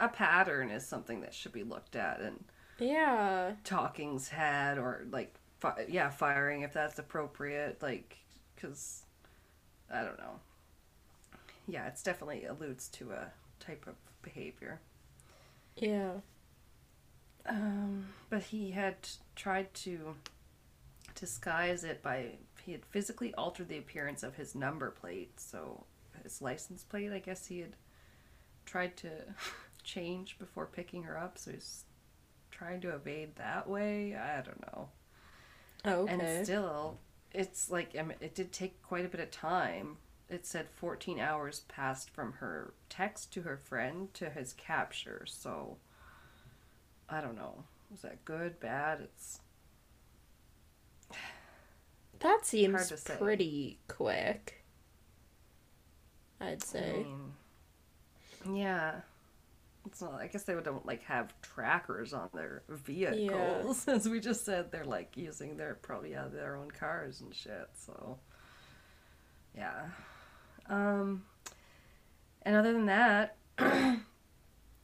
a pattern is something that should be looked at, and yeah, talking's had, or, like, fi- yeah, firing if that's appropriate, like, because, I don't know. Yeah, it's definitely alludes to a type of behavior. Yeah. Um, but he had tried to disguise it by, he had physically altered the appearance of his number plate, so his license plate, I guess he had tried to change before picking her up, so he's trying to evade that way. I don't know. Okay. And still, it's like, it did take quite a bit of time. It said fourteen hours passed from her text to her friend to his capture. So, I don't know. Was that good, bad? It's That seems pretty say. quick, I'd say. I mean, yeah. So I guess they don't like have trackers on their vehicles, yeah. As we just said. They're like using their probably yeah, their own cars and shit. So yeah. Um, and other than that,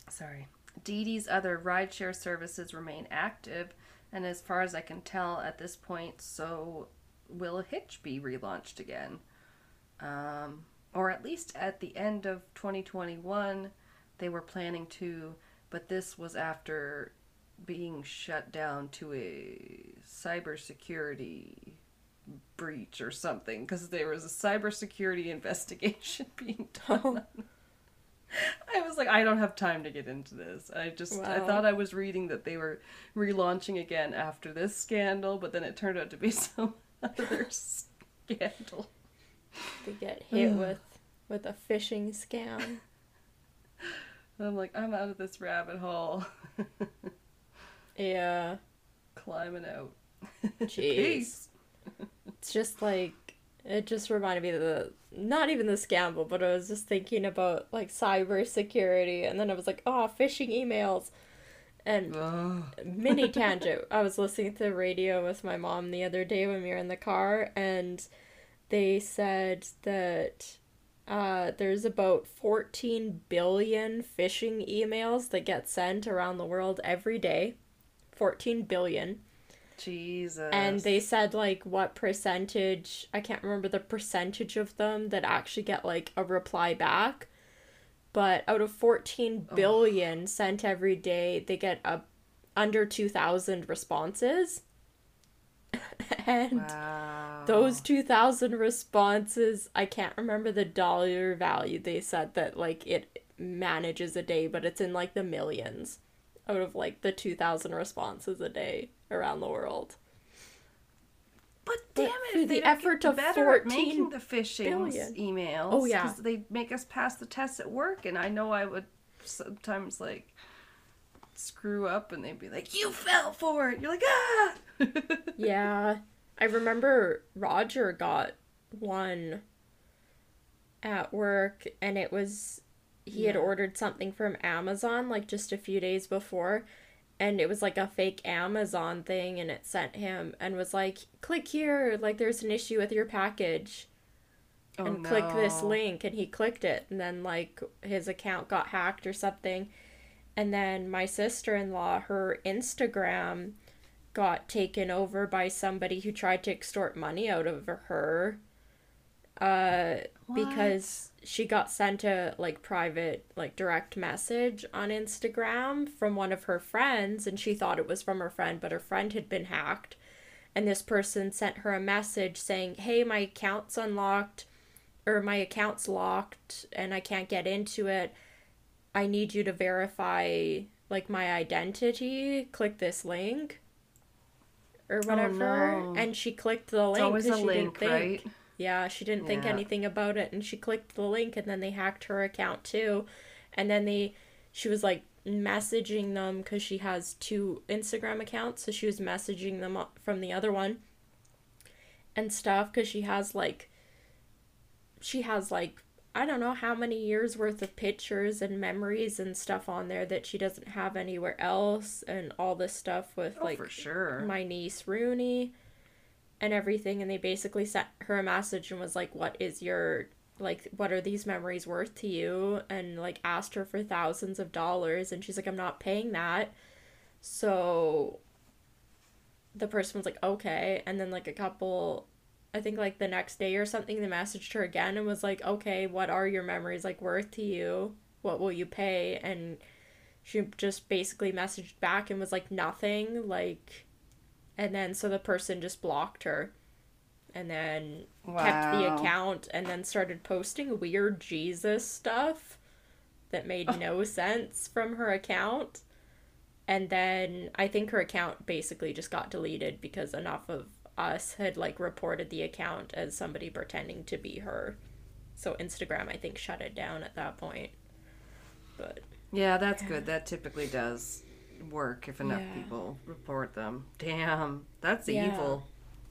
sorry, Didi's other rideshare services remain active, and as far as I can tell at this point, so will Hitch be relaunched again, um, or at least at the end of twenty twenty-one. They were planning to, but this was after being shut down to a cybersecurity breach or something, because there was a cybersecurity investigation being done. I was like, I don't have time to get into this. I just, wow. I thought I was reading that they were relaunching again after this scandal, but then it turned out to be some other scandal. They get hit with, with a phishing scam. I'm like, I'm out of this rabbit hole. Yeah. Climbing out. Jeez. Peace. It's just like, it just reminded me of the, not even the scandal, but I was just thinking about, like, cybersecurity, and then I was like, oh, phishing emails. And oh. Mini tangent. I was listening to the radio with my mom the other day when we were in the car, and they said that... Uh, there's about fourteen billion phishing emails that get sent around the world every day. fourteen billion. Jesus. And they said, like, what percentage, I can't remember the percentage of them that actually get, like, a reply back. But out of fourteen billion oh. sent every day, they get a, under two thousand responses. And wow. those two thousand responses, I can't remember the dollar value. They said that, like, it manages a day, but it's in, like, the millions out of, like, the two thousand responses a day around the world. But, but damn it, the they effort of fourteen making the phishing billion. Emails. Oh, yeah. Because they make us pass the tests at work, and I know I would sometimes, like... screw up and they'd be like, you fell for it. You're like, ah. Yeah. I remember Roger got one at work, and it was he yeah. had ordered something from Amazon like just a few days before, and it was like a fake Amazon thing, and it sent him and was like, click here, like there's an issue with your package. Oh, and no. click this link, and he clicked it, and then like his account got hacked or something. And then my sister-in-law, her Instagram got taken over by somebody who tried to extort money out of her uh, because she got sent a, like, private, like, direct message on Instagram from one of her friends, and she thought it was from her friend, but her friend had been hacked. And this person sent her a message saying, hey, my account's unlocked, or my account's locked, and I can't get into it. I need you to verify, like, my identity. Click this link or whatever. Oh, no. And she clicked the link. It's always a she link, didn't think. Right? Yeah, she didn't yeah. think anything about it. And she clicked the link, and then they hacked her account too. And then they, she was, like, messaging them because she has two Instagram accounts. So she was messaging them from the other one and stuff because she has, like, she has, like, I don't know how many years worth of pictures and memories and stuff on there that she doesn't have anywhere else, and all this stuff with, oh, like, for sure. my niece Rooney and everything. And they basically sent her a message and was like, what is your, like, what are these memories worth to you? And, like, asked her for thousands of dollars. And she's like, I'm not paying that. So the person was like, okay. And then, like, a couple... I think, like, the next day or something, they messaged her again and was like, okay, what are your memories, like, worth to you? What will you pay? And she just basically messaged back and was like, nothing, like, and then so the person just blocked her and then wow. kept the account and then started posting weird Jesus stuff that made oh. no sense from her account. And then I think her account basically just got deleted because enough of us had, like, reported the account as somebody pretending to be her. So Instagram, I think, shut it down at that point. But yeah, that's yeah. good. That typically does work if enough yeah. people report them. Damn, that's yeah. evil.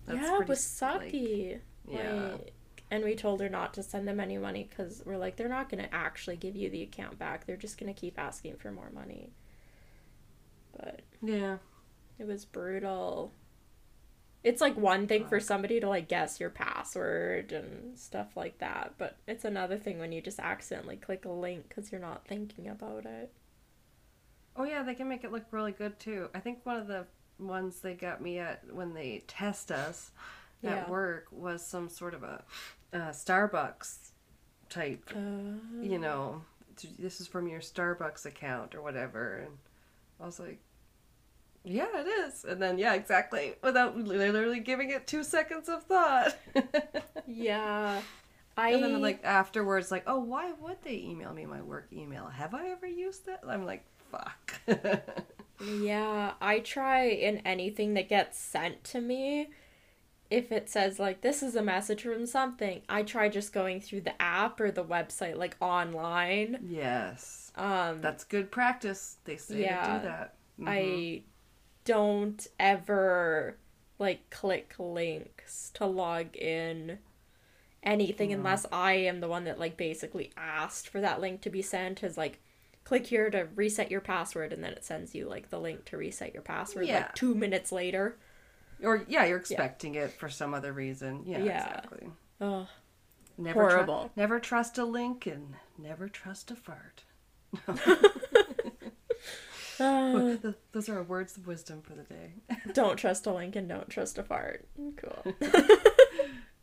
That's yeah, pretty, wasaki. Like, yeah. Like, And we told her not to send them any money because we're like, they're not going to actually give you the account back. They're just going to keep asking for more money. But yeah, it was brutal. It's like one thing for somebody to like guess your password and stuff like that, but it's another thing when you just accidentally click a link because you're not thinking about it. Oh yeah, they can make it look really good too. I think one of the ones they got me at when they test us at yeah. work was some sort of a uh, Starbucks type, uh... you know, this is from your Starbucks account or whatever. And I was like, yeah, it is. And then, yeah, exactly. Without literally giving it two seconds of thought. Yeah. I... And then, like, afterwards, like, oh, why would they email me my work email? Have I ever used that? I'm like, fuck. Yeah, I try in anything that gets sent to me. If it says, like, this is a message from something, I try just going through the app or the website, like, online. Yes. Um, That's good practice. They say yeah, to do that. Mm-hmm. I... don't ever like click links to log in anything yeah. unless I am the one that like basically asked for that link to be sent, is like click here to reset your password, and then it sends you like the link to reset your password yeah. like two minutes later. Or yeah, you're expecting yeah. it for some other reason. Yeah, yeah. exactly. Oh, never horrible. Tr- never trust a link and never trust a fart. No. Uh, well, those are our words of wisdom for the day. Don't trust a link and don't trust a fart. Cool.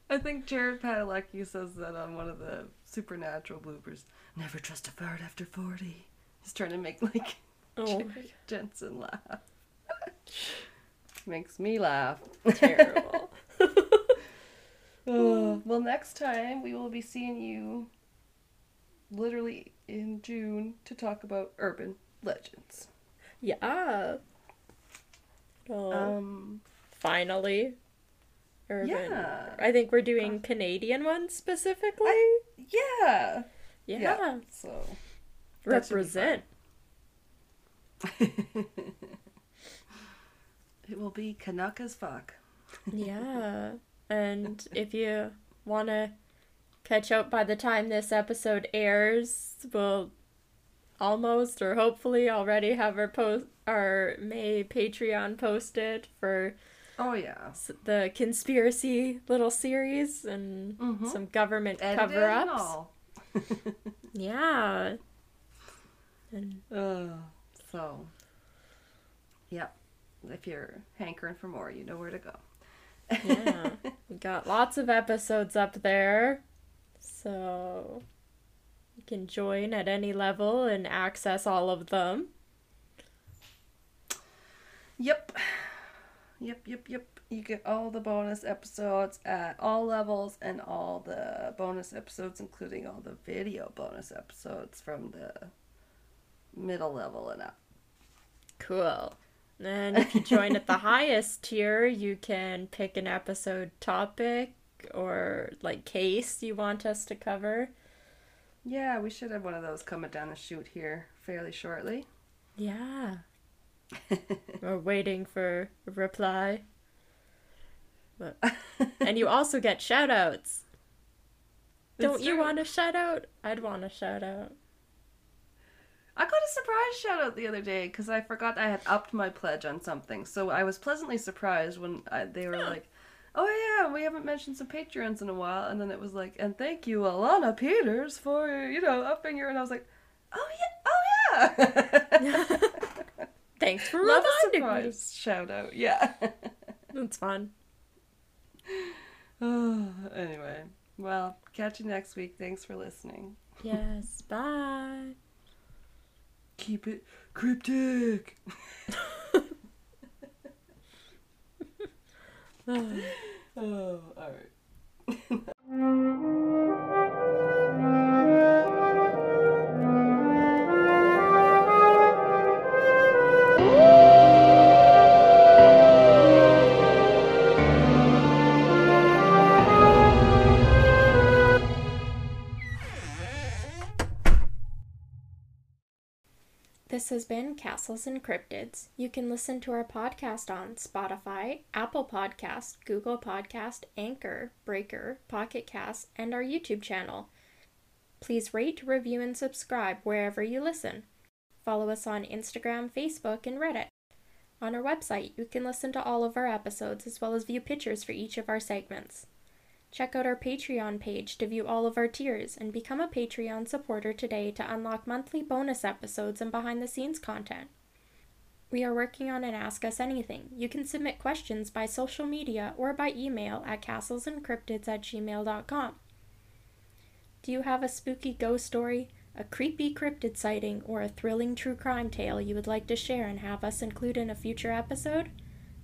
I think Jared Padalecki says that on one of the Supernatural bloopers. Never trust a fart after forty. He's trying to make like oh Jensen laugh. Makes me laugh. Terrible. Oh, well, next time we will be seeing you literally in June to talk about urban legends. Yeah. Oh, um. Finally. Urban. Yeah. I think we're doing uh, Canadian ones specifically. I, yeah. yeah. Yeah. So. Represent. It will be Canuck as fuck. Yeah. And if you want to catch up by the time this episode airs, we'll almost or hopefully already have our post our May Patreon posted for oh yeah the conspiracy little series and mm-hmm. some government edited cover-ups. And yeah. And uh, so yep, yeah. If you're hankering for more, you know where to go. Yeah, we got lots of episodes up there, so you can join at any level and access all of them. Yep. Yep, yep, yep. You get all the bonus episodes at all levels and all the bonus episodes, including all the video bonus episodes from the middle level and up. Cool. And if you join at the highest tier, you can pick an episode topic or, like, case you want us to cover. Yeah, we should have one of those coming down the chute here fairly shortly. Yeah. We're waiting for a reply. But... and you also get shout-outs. Don't it's you true. Want a shout-out? I'd want a shout-out. I got a surprise shout-out the other day because I forgot I had upped my pledge on something. So I was pleasantly surprised when I, they were yeah. like, oh yeah, we haven't mentioned some Patreons in a while, and then it was like, and thank you Alana Peters for, you know, upping your, and I was like, oh yeah, oh yeah. Thanks for reminding me. Love a surprise shout out, yeah. That's fun. Oh, anyway, well, catch you next week. Thanks for listening. Yes, bye. Keep it cryptic. Oh, oh, all right. This has been Castles and Cryptids. You can listen to our podcast on Spotify, Apple Podcasts, Google Podcasts, Anchor, Breaker, Pocket Casts, and our YouTube channel. Please rate, review, and subscribe wherever you listen. Follow us on Instagram, Facebook, and Reddit. On our website, you can listen to all of our episodes as well as view pictures for each of our segments. Check out our Patreon page to view all of our tiers and become a Patreon supporter today to unlock monthly bonus episodes and behind-the-scenes content. We are working on an Ask Us Anything. You can submit questions by social media or by email at castles and cryptids at gmail dot com. Do you have a spooky ghost story, a creepy cryptid sighting, or a thrilling true crime tale you would like to share and have us include in a future episode?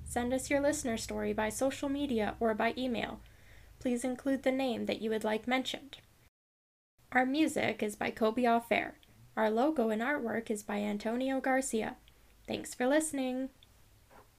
Send us your listener story by social media or by email. Please include the name that you would like mentioned. Our music is by Kobe All-Fair. Our logo and artwork is by Antonio Garcia. Thanks for listening!